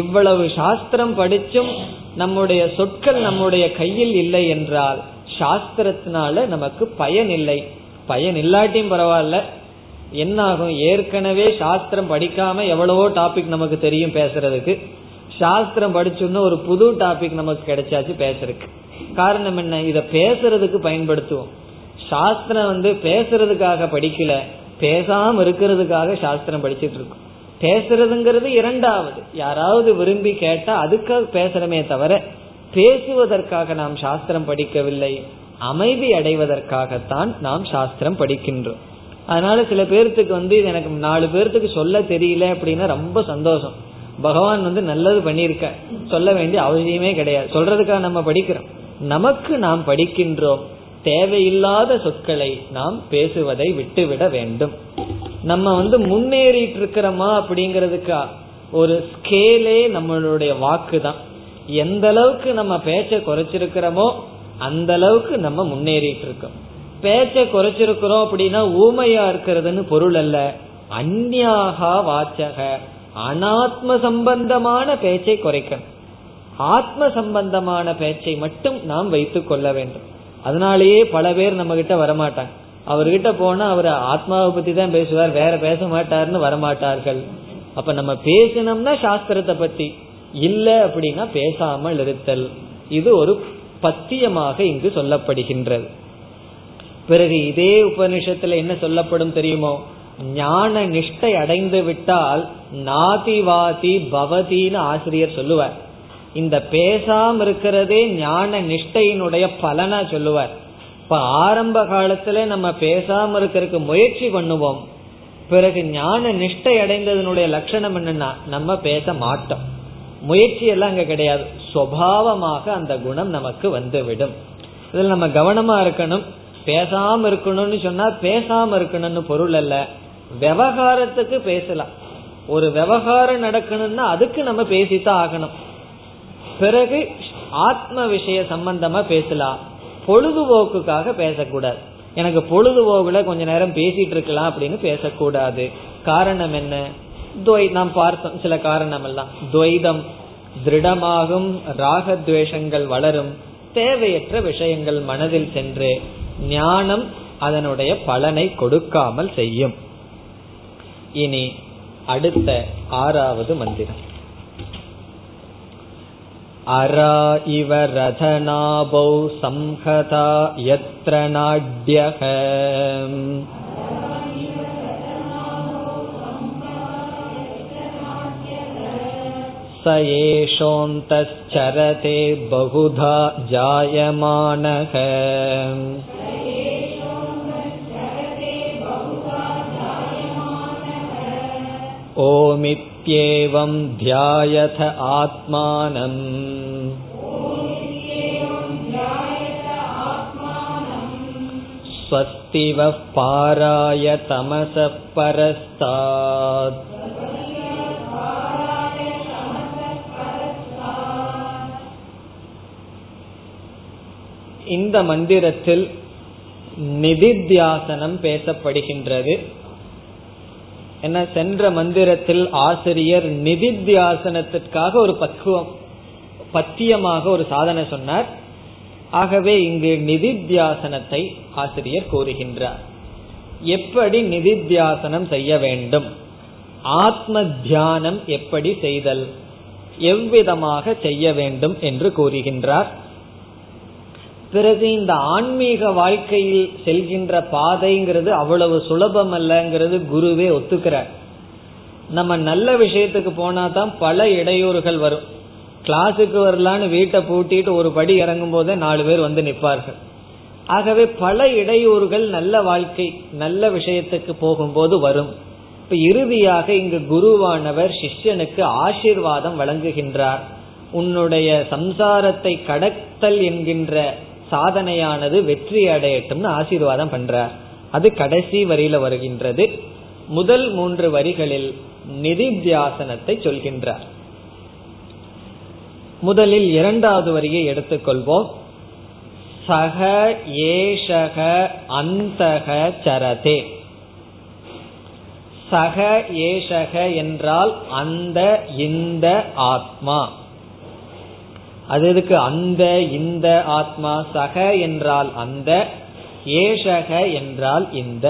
இவ்வளவு சாஸ்திரம் படிச்சும் நம்முடைய சொற்கள் நம்முடைய கையில் இல்லை என்றால் சாஸ்திரத்தினால நமக்கு பயன் இல்லை. பயன் இல்லாட்டியும் பரவாயில்ல, என்ன ஆகும், ஏற்கனவே சாஸ்திரம் படிக்காம எவ்வளவோ டாபிக் நமக்கு தெரியும் பேசுறதுக்கு, சாஸ்திரம் படிச்சோன்னு ஒரு புது டாபிக் நமக்கு கிடைச்சாச்சு பேசுறதுக்கு. காரணம் என்ன, இத பேசுறதுக்கு பயன்படுத்துவோம். சாஸ்திரம் வந்து பேசுறதுக்காக படிக்கல, பேசாம இருக்கிறதுக்காக சாஸ்திரம் படிச்சுட்டு இருக்கும். பேசுறதுங்கிறது இரண்டாவது, யாராவது விரும்பி கேட்டா அதுக்காக பேசுறமே தவிர பேசுவதற்காக நாம் சாஸ்திரம் படிக்கவில்லை, அமைதி அடைவதற்காகத்தான் நாம் சாஸ்திரம் படிக்கின்றோம். அதனால சில பேர்த்துக்கு வந்து எனக்கு நாலு பேர்த்துக்கு சொல்ல தெரியல அப்படின்னா ரொம்ப சந்தோஷம், பகவான் வந்து நல்லது பண்ணியிருக்க, சொல்ல வேண்டிய அவசியமே கிடையாது, சொல்றதுக்காக நம்ம படிக்கிறோம். நமக்கு நாம் படிக்கின்றோம், தேவையில்லாத சொற்களை நாம் பேசுவதை விட்டுவிட வேண்டும். நம்ம வந்து முன்னேறிட்டு இருக்கிறோமா அப்படிங்கிறதுக்கு ஒரு ஸ்கேலே நம்மளுடைய வாக்கு தான். எந்த அளவுக்கு நம்ம பேச்சை குறைச்சிருக்கிறோமோ அந்த அளவுக்கு நம்ம முன்னேறிட்டு இருக்கோம். பேச்சை குறைச்சிருக்கிறோம் அப்படின்னா ஊமையா இருக்கிறதுன்னு பொருள் அல்ல, அந்யாகா வாச்சக அனாத்ம சம்பந்தமான பேச்சை குறைக்கணும். ஆத்ம சம்பந்தமான பேச்சை மட்டும் நாம் வைத்து கொள்ள வேண்டும். அதனாலேயே பல பேர் நம்ம கிட்ட வரமாட்டாங்க, அவர்கிட்ட போனா அவர் ஆத்மாவை பத்தி தான் பேசுவார், வேற பேச மாட்டார்னு வரமாட்டார்கள். அப்ப நம்ம பேசணும்னா சாஸ்திரத்தை பத்தி, இல்ல அப்படின்னா பேசாமல் இருத்தல். இது ஒரு பத்தியமாக இங்கு சொல்லப்படுகின்றது. பிறகு இதே உபநிஷத்துல என்ன சொல்லப்படும் தெரியுமோ, ஞான நிஷ்டை அடைந்து விட்டால் நாதிவாதி பவதின்னு ஆசிரியர் சொல்லுவார். இந்த பேசாம இருக்கிறதே ஞான நிஷ்டையினுடைய பலனா சொல்லுவார். இப்ப ஆரம்ப காலத்துல நம்ம பேசாம இருக்கிறதுக்கு முயற்சி பண்ணுவோம், பிறகு ஞான நிஷ்டை அடைந்ததனுடைய லட்சணம் என்னன்னா நம்ம பேச மாட்டோம், முயற்சி எல்லாம் அங்க கிடையாது, சுபாவமாக அந்த குணம் நமக்கு வந்துவிடும். இதுல நம்ம கவனமா இருக்கணும். பேசாம இருக்கணும்னு சொன்னா பேசாம இருக்கணும்னு பொருள் அல்ல, விவகாரத்துக்கு பேசலாம். ஒரு விவகாரம் நடக்கணும்னா அதுக்கு நம்ம பேசித்தான் ஆகணும். பிறகு ஆத்ம விஷய சம்பந்தமா பேசலாம், பொழுதுபோக்குக்காக பேசக்கூடாது. எனக்கு பொழுதுபோக்குல கொஞ்ச நேரம் பேசிட்டு இருக்கலாம் அப்படின்னு பேசக்கூடாது. காரணம் என்ன, நாம் பார்த்தோம் சில காரணம் எல்லாம், துவைதம் திருடமாகும், ராகத்வேஷங்கள் வளரும், தேவையற்ற விஷயங்கள் மனதில் சென்று ஞானம் அதனுடைய பலனை கொடுக்காமல் செய்யும். இனி அடுத்த ஆறாவது மந்திரம். அரா இவ ரதநாபௌ சம்ஹதா யத்ர நாட்யஹ ச ஏஷோந்தச்சரதே பகுதா ஜாயமானஹ. ஓமித்யேவம் த்யாயத ஆத்மானம் ஸ்வஸ்திவ பாராய தமஸ பரஸ்தாத். இந்த மந்திரத்தில் நிதித்தியாசனம் பேசப்படுகின்றது. என்ன, சென்ற மந்திரத்தில் ஆசிரியர் நிதித்தியாசனத்திற்காக ஒரு பக்குவம் பத்தியமாக ஒரு சாதனை சொன்னார். ஆகவே இங்கு நிதித்தியாசனத்தை ஆசிரியர் கூறுகின்றார். எப்படி நிதித்தியாசனம் செய்ய வேண்டும், ஆத்ம தியானம் எப்படி செய்தல், எவ்விதமாக செய்ய வேண்டும் என்று கூறுகின்றார். பிறகு இந்த ஆன்மீக வாழ்க்கையில் செல்கின்ற பாதைங்கிறது அவ்வளவு சுலபம் அல்லங்கிறது குருவே ஒத்துக்கிறார். நம்ம நல்ல விஷயத்துக்கு போனா தான் பல இடையூறுகள் வரும். கிளாஸுக்கு வரலான்னு வீட்டை பூட்டிட்டு ஒரு படி இறங்கும் போதே நாலு பேர் வந்து நிற்பார்கள். ஆகவே பல இடையூறுகள் நல்ல வாழ்க்கை நல்ல விஷயத்துக்கு போகும்போது வரும். இப்ப இறுதியாக இங்கு குருவானவர் சிஷ்யனுக்கு ஆசீர்வாதம் வழங்குகின்றார். உன்னுடைய சம்சாரத்தை கடத்தல் என்கின்ற சாதனையானது வெற்றி அடையட்டும்னு ஆசீர்வாதம் பண்றார். அது கடைசி வரியில வருகின்றது. முதல் மூன்று வரிகளில் நிதித்தியாசனத்தை சொல்கின்றார். முதலில் இரண்டாவது வரியை எடுத்துக்கொள்வோம். சக ஏஷக அந்தக சரதே. ச சக ஏஷக என்றால் அந்த இந்த ஆத்மா. அது எதுக்கு அந்த இந்த ஆத்மா? சக என்றால் அந்த, ஏஷக என்றால் இந்த.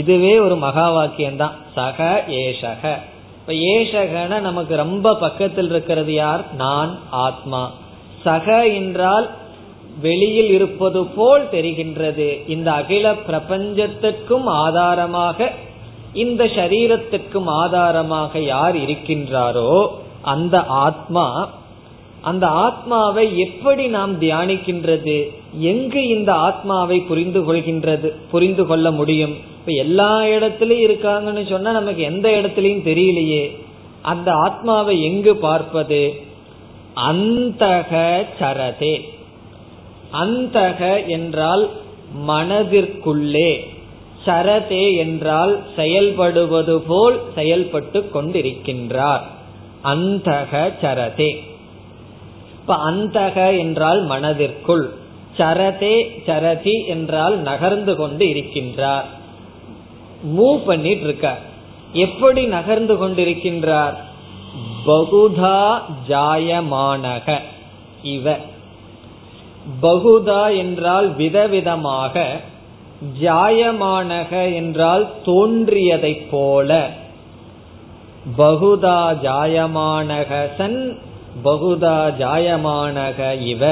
இதுவே ஒரு மகா வாக்கியம்தான், சக ஏஷக. இப்ப ஏஷகன நமக்கு ரொம்ப பக்கத்தில் இருக்கிறது யார்? நான், ஆத்மா. சக என்றால் வெளியில் இருப்பது போல் தெரிகின்றது. இந்த அகில பிரபஞ்சத்திற்கும் ஆதாரமாக, இந்த சரீரத்திற்கும் ஆதாரமாக யார் இருக்கின்றாரோ அந்த ஆத்மா. அந்த ஆத்மாவை எப்படி நாம் தியானிக்கின்றது? எங்கு இந்த ஆத்மாவை புரிந்து கொள்கின்றது, புரிந்து கொள்ள முடியும்? இப்ப எல்லா இடத்திலயும் இருக்காங்கன்னு சொன்னா நமக்கு எந்த இடத்துலயும் தெரியலையே. அந்த ஆத்மாவை எங்கு பார்ப்பது? அந்தக சரதே. அந்தக என்றால் மனதிற்குள்ளே, சரதே என்றால் செயல்படுவது போல் செயல்பட்டு கொண்டிருக்கின்றார். அந்தக சரதே. இப்ப அந்தக என்றால் மனதிற்குள், சரதே சரதி என்றால் நகர்ந்து கொண்டு இருக்கின்றார், மூவ் பண்ணிட்டு இருக்கார். எப்படி நகர்ந்து கொண்டிருக்கின்றார்? பகுதா ஜாயமானக இவ. பகுதா என்றால் விதவிதமாக, ஜாயமானக என்றால் தோன்றியதை போல. பகுதா ஜாயமானகசன் பகுதா ஜாயமானக இவ,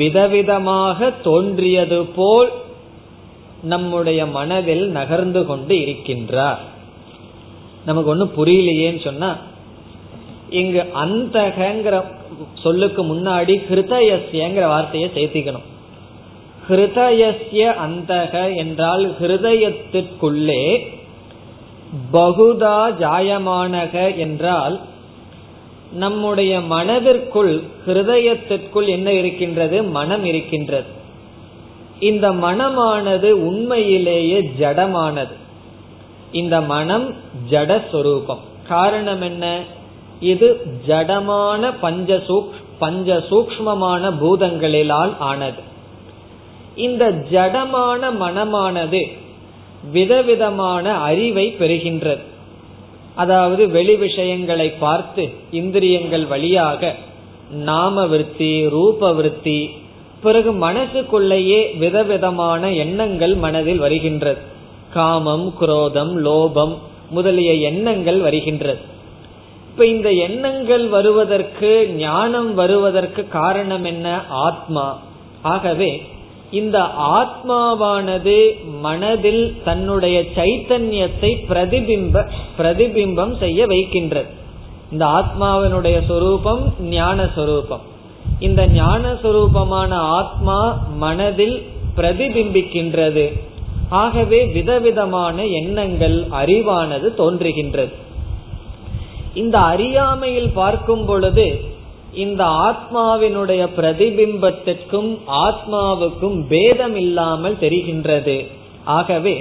விதவிதமாக தோன்றியது போல் நம்முடைய மனதில் நகர்ந்து கொண்டு இருக்கின்றார். நமக்கு ஒன்னும் புரியலையேன்னு சொன்னா, இங்கு அந்தகங்கிற சொல்லுக்கு முன்னாடி ஹிருதயஸ்யங்கிற வார்த்தையை சேர்த்திக்கணும். ஹிருதயஸ்ய அந்தக என்றால் ஹிருதயத்திற்குள்ளே, பகுதா ஜாயமானக என்றால் நம்முடைய மனதிற்குள், ஹிருதயத்திற்குள் என்ன இருக்கின்றது? மனம் இருக்கின்றது. இந்த மனமானது உண்மையிலேயே ஜடமானது. இந்த மனம் ஜட சொரூபம். காரணம் என்ன? இது ஜடமான பஞ்சசூக் பஞ்ச சூக்ஷ்மமான பூதங்களிலால் ஆனது. இந்த ஜடமான மனமானது விதவிதமான அறிவை பெறுகின்றது. அதாவது வெளி விஷயங்களை பார்த்து இந்திரியங்கள் வழியாக நாம விருத்தி, ரூப விருத்தி, பிறகு மனசுக்குள்ளேயே விதவிதமான எண்ணங்கள் மனதில் வருகின்றது. காமம், குரோதம், லோபம் முதலிய எண்ணங்கள் வருகின்றது. இப்ப இந்த எண்ணங்கள் வருவதற்கு, ஞானம் வருவதற்கு காரணம் என்ன? ஆத்மா. ஆகவே இந்த ஆத்மாவானது மனதில் தன்னுடைய சைத்தன்யத்தை பிரதிபிம்ப பிரதிபிம்பம் செய்ய வைக்கின்றது. இந்த ஆத்மாவினுடைய சொரூபம் ஞான சொரூபம். இந்த ஞான சொரூபமான ஆத்மா மனதில் பிரதிபிம்பிக்கின்றது. ஆகவே விதவிதமான எண்ணங்கள், அறிவானது தோன்றுகின்றது. இந்த அறியாமையில் பார்க்கும் பொழுது இந்த ஆத்மாவினுடைய பிரதிபிம்பத்திற்கும் ஆத்மாவுக்கும் பேதம் இல்லாமல் தெரிகின்றது. ஆகவே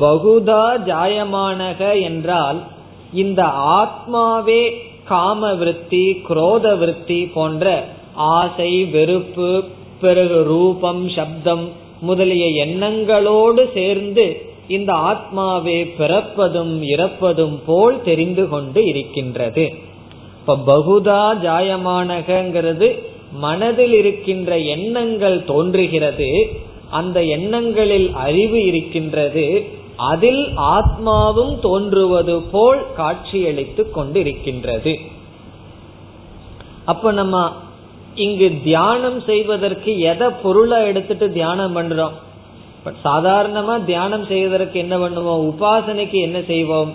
பகுதா ஜாயமானக என்றால் இந்த ஆத்மாவே காம விருத்தி, குரோத விருத்தி போன்ற ஆசை, வெறுப்பு, பிறகு ரூபம், சப்தம் முதலிய எண்ணங்களோடு சேர்ந்து இந்த ஆத்மாவே பிறப்பதும் இறப்பதும் போல் தெரிந்து கொண்டு இருக்கின்றது. இப்ப பகுதா ஜாயமானகிறது மனதில் இருக்கின்ற எண்ணங்கள் தோன்றுகிறது. அந்த எண்ணங்களில் அறிவு இருக்கின்றது. அதில் ஆத்மாவும் தோன்றுவது போல் காட்சியளித்து கொண்டு இருக்கின்றது. அப்ப நம்ம இங்கு தியானம் செய்வதற்கு எதை பொருளா எடுத்துட்டு தியானம் பண்றோம்? சாதாரணமா தியானம் செய்வதற்கு என்ன பண்ணுவோம்? உபாசனைக்கு என்ன செய்வோம்?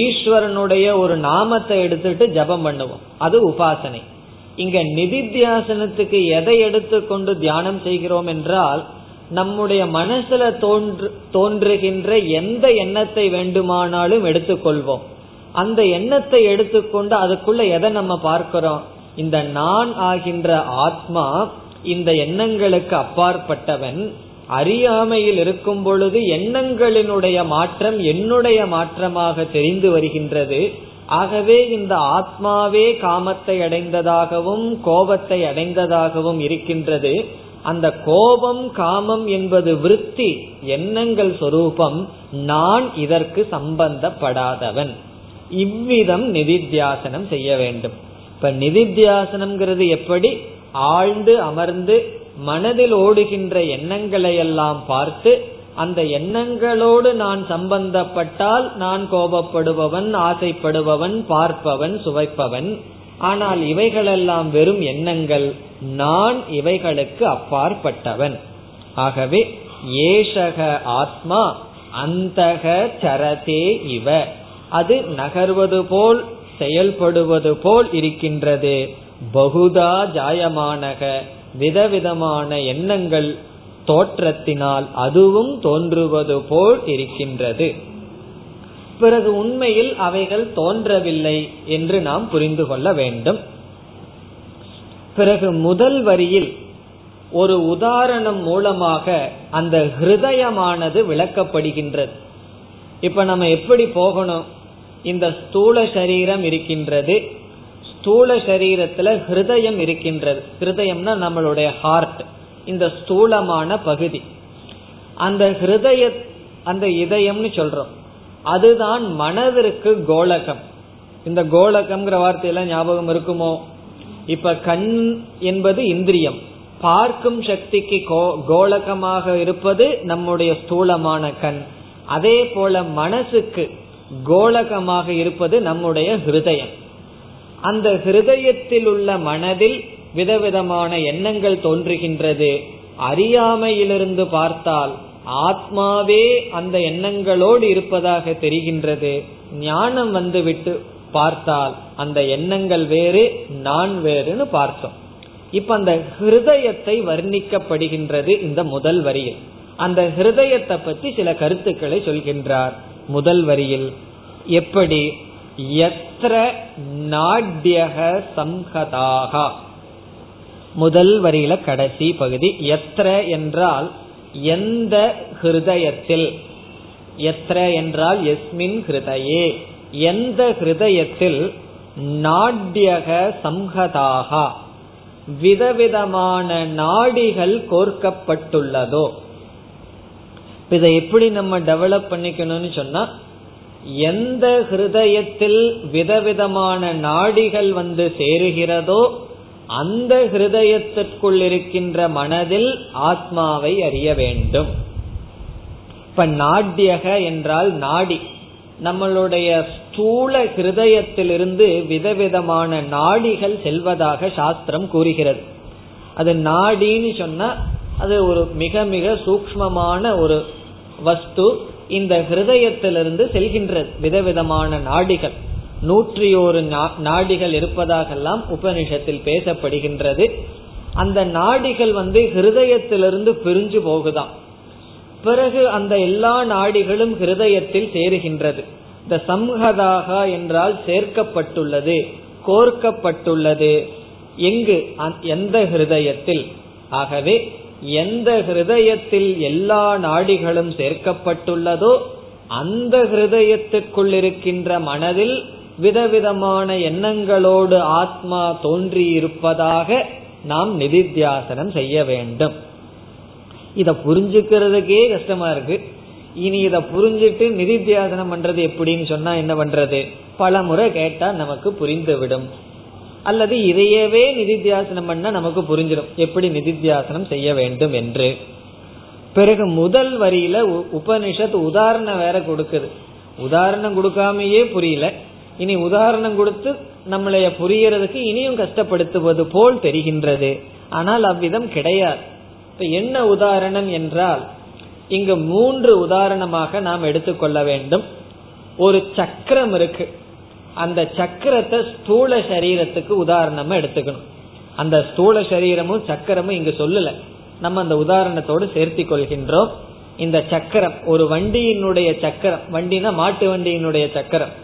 ஈஸ்வரனுடைய ஒரு நாமத்தை எடுத்துட்டு ஜபம் பண்ணுவோம், அது உபாசனை. இங்க நிதித்தியாசனத்துக்கு எதை எடுத்துக்கொண்டு தியானம் செய்கிறோம் என்றால், நம்முடைய மனசுல தோன்று தோன்றுகின்ற எந்த எண்ணத்தை வேண்டுமானாலும் எடுத்துக்கொள்வோம். அந்த எண்ணத்தை எடுத்துக்கொண்டு அதுக்குள்ள எதை நம்ம பார்க்கிறோம்? இந்த நான் ஆகின்ற ஆத்மா இந்த எண்ணங்களுக்கு அப்பாற்பட்டவன். அறியாமையில் இருக்கும் பொழுது எண்ணங்களினுடைய மாற்றம் என்னுடைய மாற்றமாக தெரிந்து வருகின்றது. ஆகவே இந்த ஆத்மாவே காமத்தை அடைந்ததாகவும் கோபத்தை அடைந்ததாகவும் இருக்கின்றது. அந்த கோபம் காமம் என்பது விருத்தி எண்ணங்கள் சொரூபம், நான் இதற்கு சம்பந்தப்படாதவன். இவ்விதம் நிதித்தியாசனம் செய்ய வேண்டும். இப்ப நிதித்தியாசனம்ங்கிறது எப்படி? ஆழ்ந்து அமர்ந்து மனதில் ஓடுகின்ற எண்ணங்களை எல்லாம் பார்த்து, அந்த எண்ணங்களோடு நான் சம்பந்தப்பட்டால் நான் கோபப்படுபவன், ஆசைப்படுபவன், பார்ப்பவன், சுவைப்பவன். ஆனால் இவைகளெல்லாம் வெறும் எண்ணங்கள், நான் இவைகளுக்கு அப்பாற்பட்டவன். ஆகவே ஏஷக ஆத்மா அந்தக சரதே இவ, அது நகர்வது போல் செயல்படுவது போல் இருக்கின்றது. பகுதா ஜாயமானக, விதவிதமான எண்ணங்கள் தோற்றத்தினால் அதுவும் தோன்றுவது போல் இருக்கின்றது. பிறகு உண்மையில் அவைகள் தோன்றவில்லை என்று நாம் புரிந்து கொள்ள வேண்டும். பிறகு முதல் வரியில் ஒரு உதாரணம் மூலமாக அந்த ஹிருதயமானது விளக்கப்படுகின்றது. இப்ப நம்ம எப்படி போகணும்? இந்த ஸ்தூல சரீரம் இருக்கின்றது, ஸ்தூல சரீரத்துல ஹிருதயம் இருக்கின்றது. ஹிருதயம்னா நம்மளுடைய ஹார்ட், இந்த ஸ்தூலமான பகுதி. அந்த ஹிருதய, அந்த இதயம்னு சொல்றோம், அதுதான் மனதிற்கு கோலகம். இந்த கோலகம்ங்கிற வார்த்தையெல்லாம் ஞாபகம் இருக்குமோ? இப்ப கண் என்பது இந்திரியம், பார்க்கும் சக்திக்கு கோலகமாக இருப்பது நம்முடைய ஸ்தூலமான கண். அதே போல மனசுக்கு கோலகமாக இருப்பது நம்முடைய ஹிருதயம். அந்த ஹிருதயத்தில் உள்ள மனதில் விதவிதமான எண்ணங்கள் தோன்றுகின்றது. அறியாமையிலிருந்து பார்த்தால் ஆத்மாவே அந்த எண்ணங்களோடு இருப்பதாக தெரிகின்றது. ஞானம் வந்துவிட்டு பார்த்தால் அந்த எண்ணங்கள் வேறு, நான் வேறுன்னு பார்த்தோம். இப்ப அந்த ஹிருதயத்தை வர்ணிக்கப்படுகின்றது இந்த முதல் வரியில். அந்த ஹிருதயத்தை பற்றி சில கருத்துக்களை சொல்கின்றார் முதல் வரியில். எப்படி? யத்ர நாட்யஹ சம்ஹதாக, முதல் வரியில கடைசி பகுதி. யத்ர என்றால் எந்த ஹிருதயத்தில், யத்ர என்றால் எஸ்மின் ஹிருதயே, எந்த ஹிருதயத்தில் நாட்யக சம்ஹதாக, விதவிதமான நாடிகள் கோர்க்கப்பட்டுள்ளதோ. இதை எப்படி நம்ம டெவலப் பண்ணிக்கணும்னு சொன்னா, எந்த ஹிருதயத்தில் விதவிதமான நாடிகள் வந்து சேருகிறதோ அந்த ஹிருதயத்திற்குள் இருக்கின்ற மனதில் ஆத்மாவை அறிய வேண்டும். இப்ப நாட்யக என்றால் நாடி, நம்மளுடைய ஸ்தூல ஹிருதயத்திலிருந்து விதவிதமான நாடிகள் செல்வதாக சாஸ்திரம் கூறுகிறது. அது நாடின்னு சொன்னா அது ஒரு மிக மிக சூக்ஷ்மமான ஒரு வஸ்து. இந்த ஹிருதயத்திலிருந்து செல்கின்றது விதவிதமான நாடிகள், நூற்றி ஒரு நாடிகள் இருப்பதாகலாம் உபனிஷத்தில் பேசப்படுகின்றது. அந்த நாடிகள் வந்து ஹிருதயத்திலிருந்து பிரிஞ்சு போகுதான். பிறகு அந்த எல்லா நாடிகளும் ஹிருதயத்தில் சேருகின்றது. இந்த சம்ஹதாக என்றால் சேர்க்கப்பட்டுள்ளது, கோர்க்கப்பட்டுள்ளது. எங்கு? எந்த ஹிருதயத்தில். ஆகவே எந்த ஹிருதயத்தில் எல்லா நாடிகளும் சேர்க்கப்பட்டுள்ளதோ அந்த ஹிருதயத்திற்குள் இருக்கின்ற மனதில் விதவிதமான எண்ணங்களோடு ஆத்மா தோன்றியிருப்பதாக நாம் நிதித்தியாசனம் செய்ய வேண்டும். இத புரிஞ்சுக்கிறதுக்கே கஷ்டமா இருக்கு. இனி இத புரிஞ்சுட்டு நிதித்தியாசனம் பண்றது எப்படின்னு சொன்னா என்ன பண்றது? பல முறை கேட்டா நமக்கு புரிந்துவிடும். அல்லது இதையவே நிதித்தியாசனம் பண்ணா நமக்கு புரிஞ்சிடும் எப்படி நிதித்தியாசனம் செய்ய வேண்டும் என்று. பிறகு முதல் வரியில உபனிஷத் உதாரணம் வேற கொடுக்குது. உதாரணம் கொடுக்காமையே புரியல, இனி உதாரணம் கொடுத்து நம்மளைய புரியறதுக்கு இனியும் கஷ்டப்படுத்துவது போல் தெரிகின்றது. ஆனால் அவ்விதம் கிடையாது. என்ன உதாரணம் என்றால், இங்கு மூன்று உதாரணமாக நாம் எடுத்துக்கொள்ள வேண்டும். ஒரு சக்கரம் இருக்கு, அந்த சக்கரத்தை ஸ்தூல சரீரத்துக்கு உதாரணமா எடுத்துக்கணும். அந்த ஸ்தூல சரீரமும் சக்கரமும் இங்கு சொல்லல, நம்ம அந்த உதாரணத்தோடு சேர்த்தி கொள்கின்றோம். இந்த சக்கரம் ஒரு வண்டியினுடைய சக்கரம், வண்டினா மாட்டு வண்டியினுடைய சக்கரம்.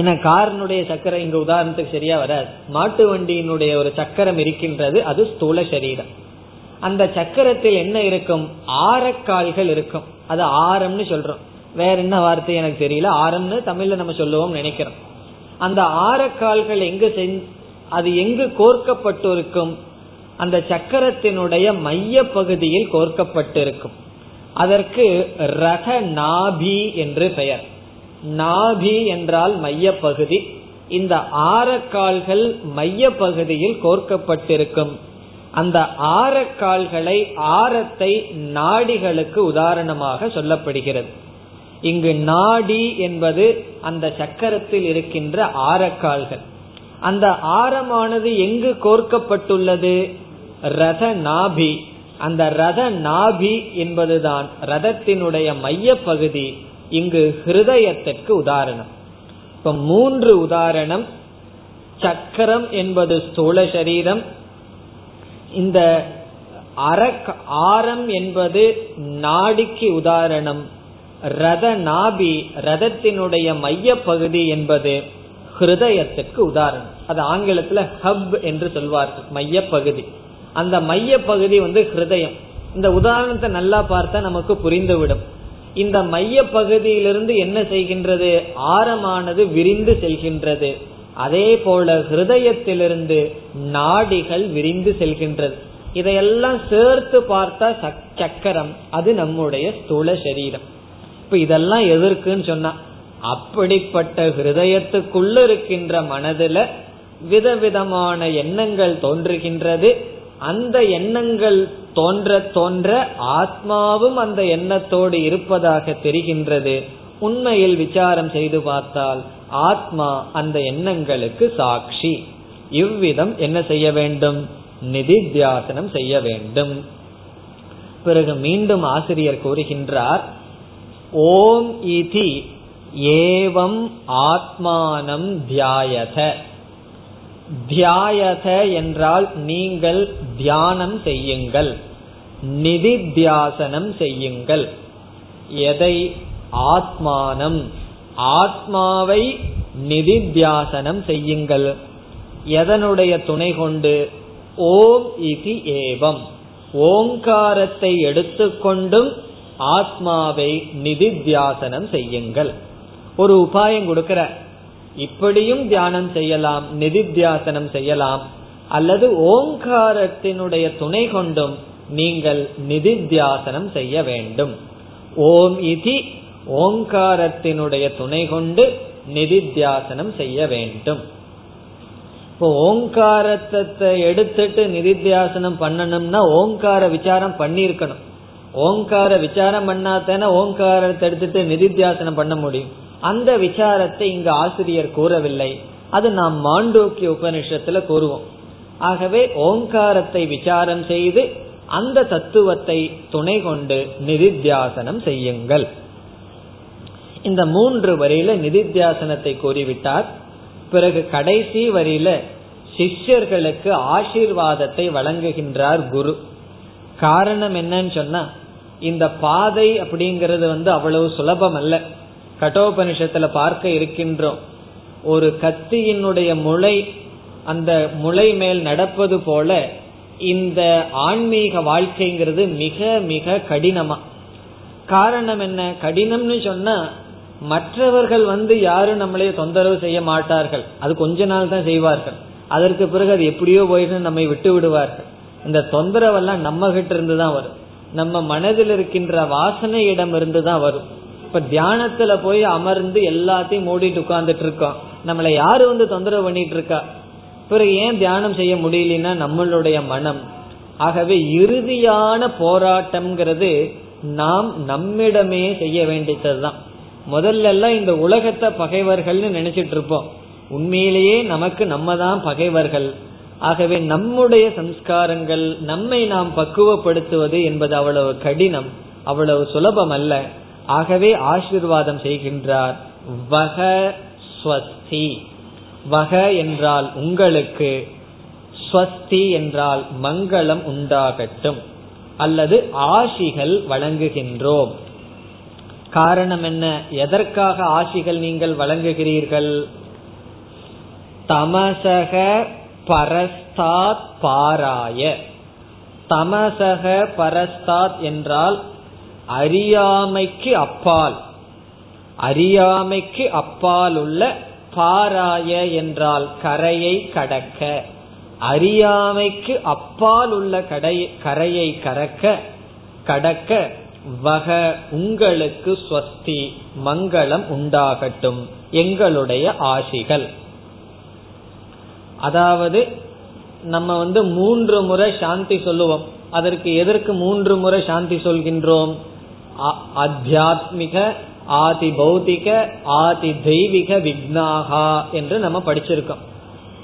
ஏன்னா காரனுடைய சக்கரம் இங்க உதாரணத்துக்கு சரியா வராது. மாட்டு வண்டியினுடைய ஒரு சக்கரம் இருக்கின்றது, அது ஸ்தூல சரீரம். அந்த சக்கரத்தில் என்ன இருக்கும்? ஆரக்கால்கள் இருக்கும். அது ஆரம்னு சொல்றோம், வேற என்ன வார்த்தை எனக்கு தெரியல. ஆரம்னு தமிழ்ல நம்ம சொல்லுவோம் நினைக்கிறோம். அந்த ஆரக்கால்கள் எங்கு, அது எங்கு கோர்க்கப்பட்டு இருக்கும்? அந்த சக்கரத்தினுடைய மைய பகுதியில் கோர்க்கப்பட்டிருக்கும். அதற்கு ரக நாபி என்று பெயர். நாபி என்றால் மைய பகுதி. இந்த ஆரக்கால்கள் மைய பகுதியில் கோர்க்கப்பட்டிருக்கும். அந்த ஆரக்கால்களை, ஆரத்தை நாடிகளுக்கு உதாரணமாக சொல்லப்படுகிறது. இங்கு நாடி என்பது அந்த சக்கரத்தில் இருக்கின்ற ஆரக்கால்கள். அந்த ஆரமானது எங்கு கோர்க்கப்பட்டுள்ளது? ரத நாபி. அந்த ரத நாபி என்பதுதான் ரதத்தினுடைய மைய பகுதி. இங்கு ஹிருதயத்திற்கு உதாரணம். இப்ப மூன்று உதாரணம். சக்கரம் என்பது ஸ்தூல சரீரம், இந்த ஆரம் என்பது நாடிக்கு உதாரணம், ரத நாபி ரதத்தினுடைய மைய பகுதி என்பது ஹிருதயத்துக்கு உதாரணம். அது ஆங்கிலத்துல ஹப் என்று சொல்வார்கள், மைய பகுதி. அந்த மைய பகுதி வந்து ஹிருதயம். இந்த உதாரணத்தை நல்லா பார்த்தா நமக்கு புரிந்துவிடும். இந்த மைய பகுதியிலிருந்து என்ன செய்கின்றது? ஆரமானது விரிந்து செல்கின்றது. அதே போல ஹிருதயத்திலிருந்து நாடிகள் விரிந்து செல்கின்றது. இதையெல்லாம் சேர்த்து பார்த்தா சக்கரம், அது நம்முடைய ஸ்தூல சரீரம். இப்ப இதெல்லாம் எதற்குன்னு சொன்னா, அப்படிப்பட்ட ஹிருதயத்துக்குள்ள இருக்கின்ற மனதுல விதவிதமான எண்ணங்கள் தோன்றுகின்றது. அந்த எண்ணங்கள் தோன்ற தோன்ற ஆத்மாவும் அந்த எண்ணத்தோடு இருப்பதாக தெரிகின்றது. உண்மையில் விசாரம் செய்து பார்த்தால் ஆத்மா அந்த எண்ணங்களுக்கு சாட்சி. இவ்விதம் என்ன செய்ய வேண்டும்? நிதித்தியாசனம் செய்ய வேண்டும். பிறகு மீண்டும் ஆசிரியர் கூறுகின்றார், ஓம் இதி ஏவம் ஆத்மானம் தியாயத. தியாயத என்றால் நீங்கள் தியானம் செய்யுங்கள், நிதித்தியாசனம் செய்யுங்கள். எதை? ஆத்மானம், ஆத்மாவை நிதித்தியாசனம் செய்யுங்கள். எதனுடைய துணை கொண்டு? ஓம் இதி ஏவம், ஓங்காரத்தை எடுத்துக்கொண்டும் ஆத்மாவை நிதித்தியாசனம் செய்யுங்கள். ஒரு உபாயம் கொடுக்கிற, இப்படியும் தியானம் செய்யலாம், நிதித்தியாசனம் செய்யலாம், அல்லது ஓங்காரத்தினுடைய துணை கொண்டும் நீங்கள் நிதித்தியாசனம் செய்ய வேண்டும். ஓம் இதி ஓங்காரத்தினுடைய துணை கொண்டு நிதித்தியாசனம் செய்ய வேண்டும். இப்போ ஓங்காரத்தை எடுத்துட்டு நிதித்தியாசனம் பண்ணணும்னா ஓங்கார விசாரம் பண்ணியிருக்கணும். ஓங்கார விசாரம் பண்ணாதானே ஓங்காரத்தை எடுத்துட்டு நிதித்தியாசனம் பண்ண முடியும். அந்த விசாரத்தை இங்கு ஆசிரியர் கூறவில்லை, அது நாம் மாண்டோக்கிய உபனிஷத்துல கூறுவோம். ஆகவே ஓங்காரத்தை விசாரம் செய்து அந்த தத்துவத்தை துணை கொண்டு நிதித்தியாசனம் செய்யுங்கள். இந்த மூன்று வரியில நிதித்தியாசனத்தை கூறிவிட்டார். பிறகு கடைசி வரியில சிஷ்யர்களுக்கு ஆசீர்வாதத்தை வழங்குகின்றார் குரு. காரணம் என்னன்னு சொன்னா, இந்த பாதை அப்படிங்கிறது வந்து அவ்வளவு சுலபம் அல்ல. கடோபனிஷத்துல பார்க்க இருக்கின்றோம், ஒரு கத்தியினுடைய முளை, அந்த முளை மேல் நடப்பது போல இந்த ஆன்மீக வாழ்க்கைங்கிறது மிக மிக கடினமா. காரணம் என்ன? கடினம்னு சொன்னா மற்றவர்கள் வந்து யாரும் நம்மளே தொந்தரவு செய்ய மாட்டார்கள், அது கொஞ்ச நாள் தான் செய்வார்கள். அதற்கு பிறகு அது எப்படியோ போயிட்டு நம்மை விட்டு விடுவார்கள். இந்த தொந்தரவெல்லாம் நம்ம கிட்ட இருந்து தான் வரும், நம்ம மனதில் இருக்கின்ற வாசனையிடம் இருந்து தான் வரும். இப்ப தியானத்துல போய் அமர்ந்து எல்லாத்தையும் மூடிட்டு உட்கார்ந்துட்டு இருக்கோம், நம்மளை யாரு வந்து தொந்தரவு பண்ணிட்டு இருக்கா? பிறகு ஏன் தியானம் செய்ய முடியலன்னா நம்மளுடைய மனம். ஆகவே இறுதியான போராட்டம்ங்கிறது நாம் நம்மிடமே செய்ய வேண்டியதுதான். முதல்ல எல்லாம் இந்த உலகத்தை பகைவர்கள்னு நினைச்சிட்டு இருப்போம், உண்மையிலேயே நமக்கு நம்ம தான் பகைவர்கள். ஆகவே நம்முடைய சம்ஸ்காரங்கள், நம்மை நாம் பக்குவப்படுத்துவது என்பது அவ்வளவு கடினம், அவ்வளவு சுலபம் அல்ல. ஆகவே ஆசீர்வாதம் செய்கின்றார். வக ஸ்வஸ்தி. வக என்றால் உங்களுக்கு, ஸ்வஸ்தி என்றால் மங்களம் உண்டாகட்டும் அல்லது ஆசிகள் வழங்குகின்றோம். காரணம் என்ன? எதற்காக ஆசிகள் நீங்கள் வழங்குகிறீர்கள்? தமசக பரஸ்தாத் பாராய. தமசக பரஸ்தாத் என்றால் அறியாமைக்கு அப்பால், அறியாமைக்கு அப்பால் உள்ள, பாராய என்றால் கரையை கடக்க, அறியாமைக்கு அப்பால் உள்ள கடை கரையை கறக்க கடக்க வக உங்களுக்கு ஸ்வஸ்தி மங்களம் உண்டாகட்டும் எங்களுடைய ஆசிகள். அதாவது நம்ம வந்து மூன்று முறை சாந்தி சொல்லுவோம். அதற்கு எதற்கு மூன்று முறை சாந்தி சொல்கின்றோம்? ஆத்தியாத்மிக, ஆதி பௌதிக, ஆதி தெய்வீக விக்னாகா என்று நம்ம படிச்சிருக்கோம்.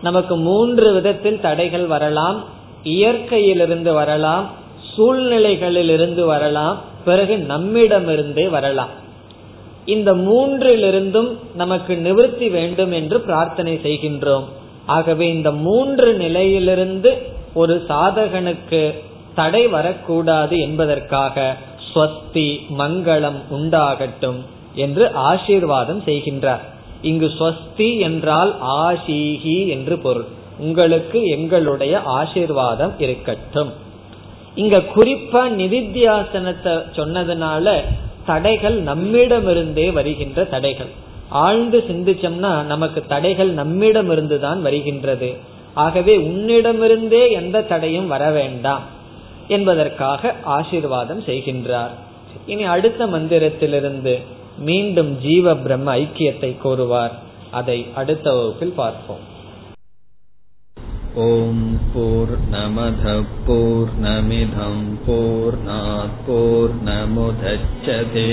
நமக்கு மூன்று விதத்தில் தடைகள் வரலாம். இயற்கையிலிருந்து வரலாம், சூழ்நிலைகளிலிருந்து வரலாம், பிறகு நம்மிடமிருந்தே வரலாம். இந்த மூன்றிலிருந்தும் நமக்கு நிவர்த்தி வேண்டும் என்று பிரார்த்தனை செய்கின்றோம். ஆகவே இந்த மூன்று நிலையிலிருந்து ஒரு சாதகனுக்கு தடை வரக்கூடாது என்பதற்காக ஸ்வஸ்தி மங்களம் உண்டாகட்டும் என்று ஆசீர்வாதம் செய்கின்றார். இங்கு ஸ்வஸ்தி என்றால் ஆசீஹி என்று பொருள். உங்களுக்கு எங்களுடைய ஆசீர்வாதம் இருக்கட்டும். இங்க குறிப்பா நிதித்தியாசனத்தை சொன்னதுனால தடைகள் நம்மிடமிருந்தே வருகின்ற தடைகள். ஆழ்ந்து சிந்திச்சோம்னா நமக்கு தடைகள் நம்மிடமிருந்து தான் வருகின்றது. ஆகவே உன்னிடமிருந்தே எந்த தடையும் வர வேண்டாம் என்பதற்காக ஆசீர்வாதம் செய்கின்றார். இனி அடுத்த மந்திரத்திலிருந்து மீண்டும் ஜீவ பிரம்ம ஐக்கியத்தை கோருவார். அதை அடுத்த வகுப்பில் பார்ப்போம். ஓம் பூர்ணமதః பூர்ணமிதம் பூர்ணாத் பூர்ணமுதச்யதே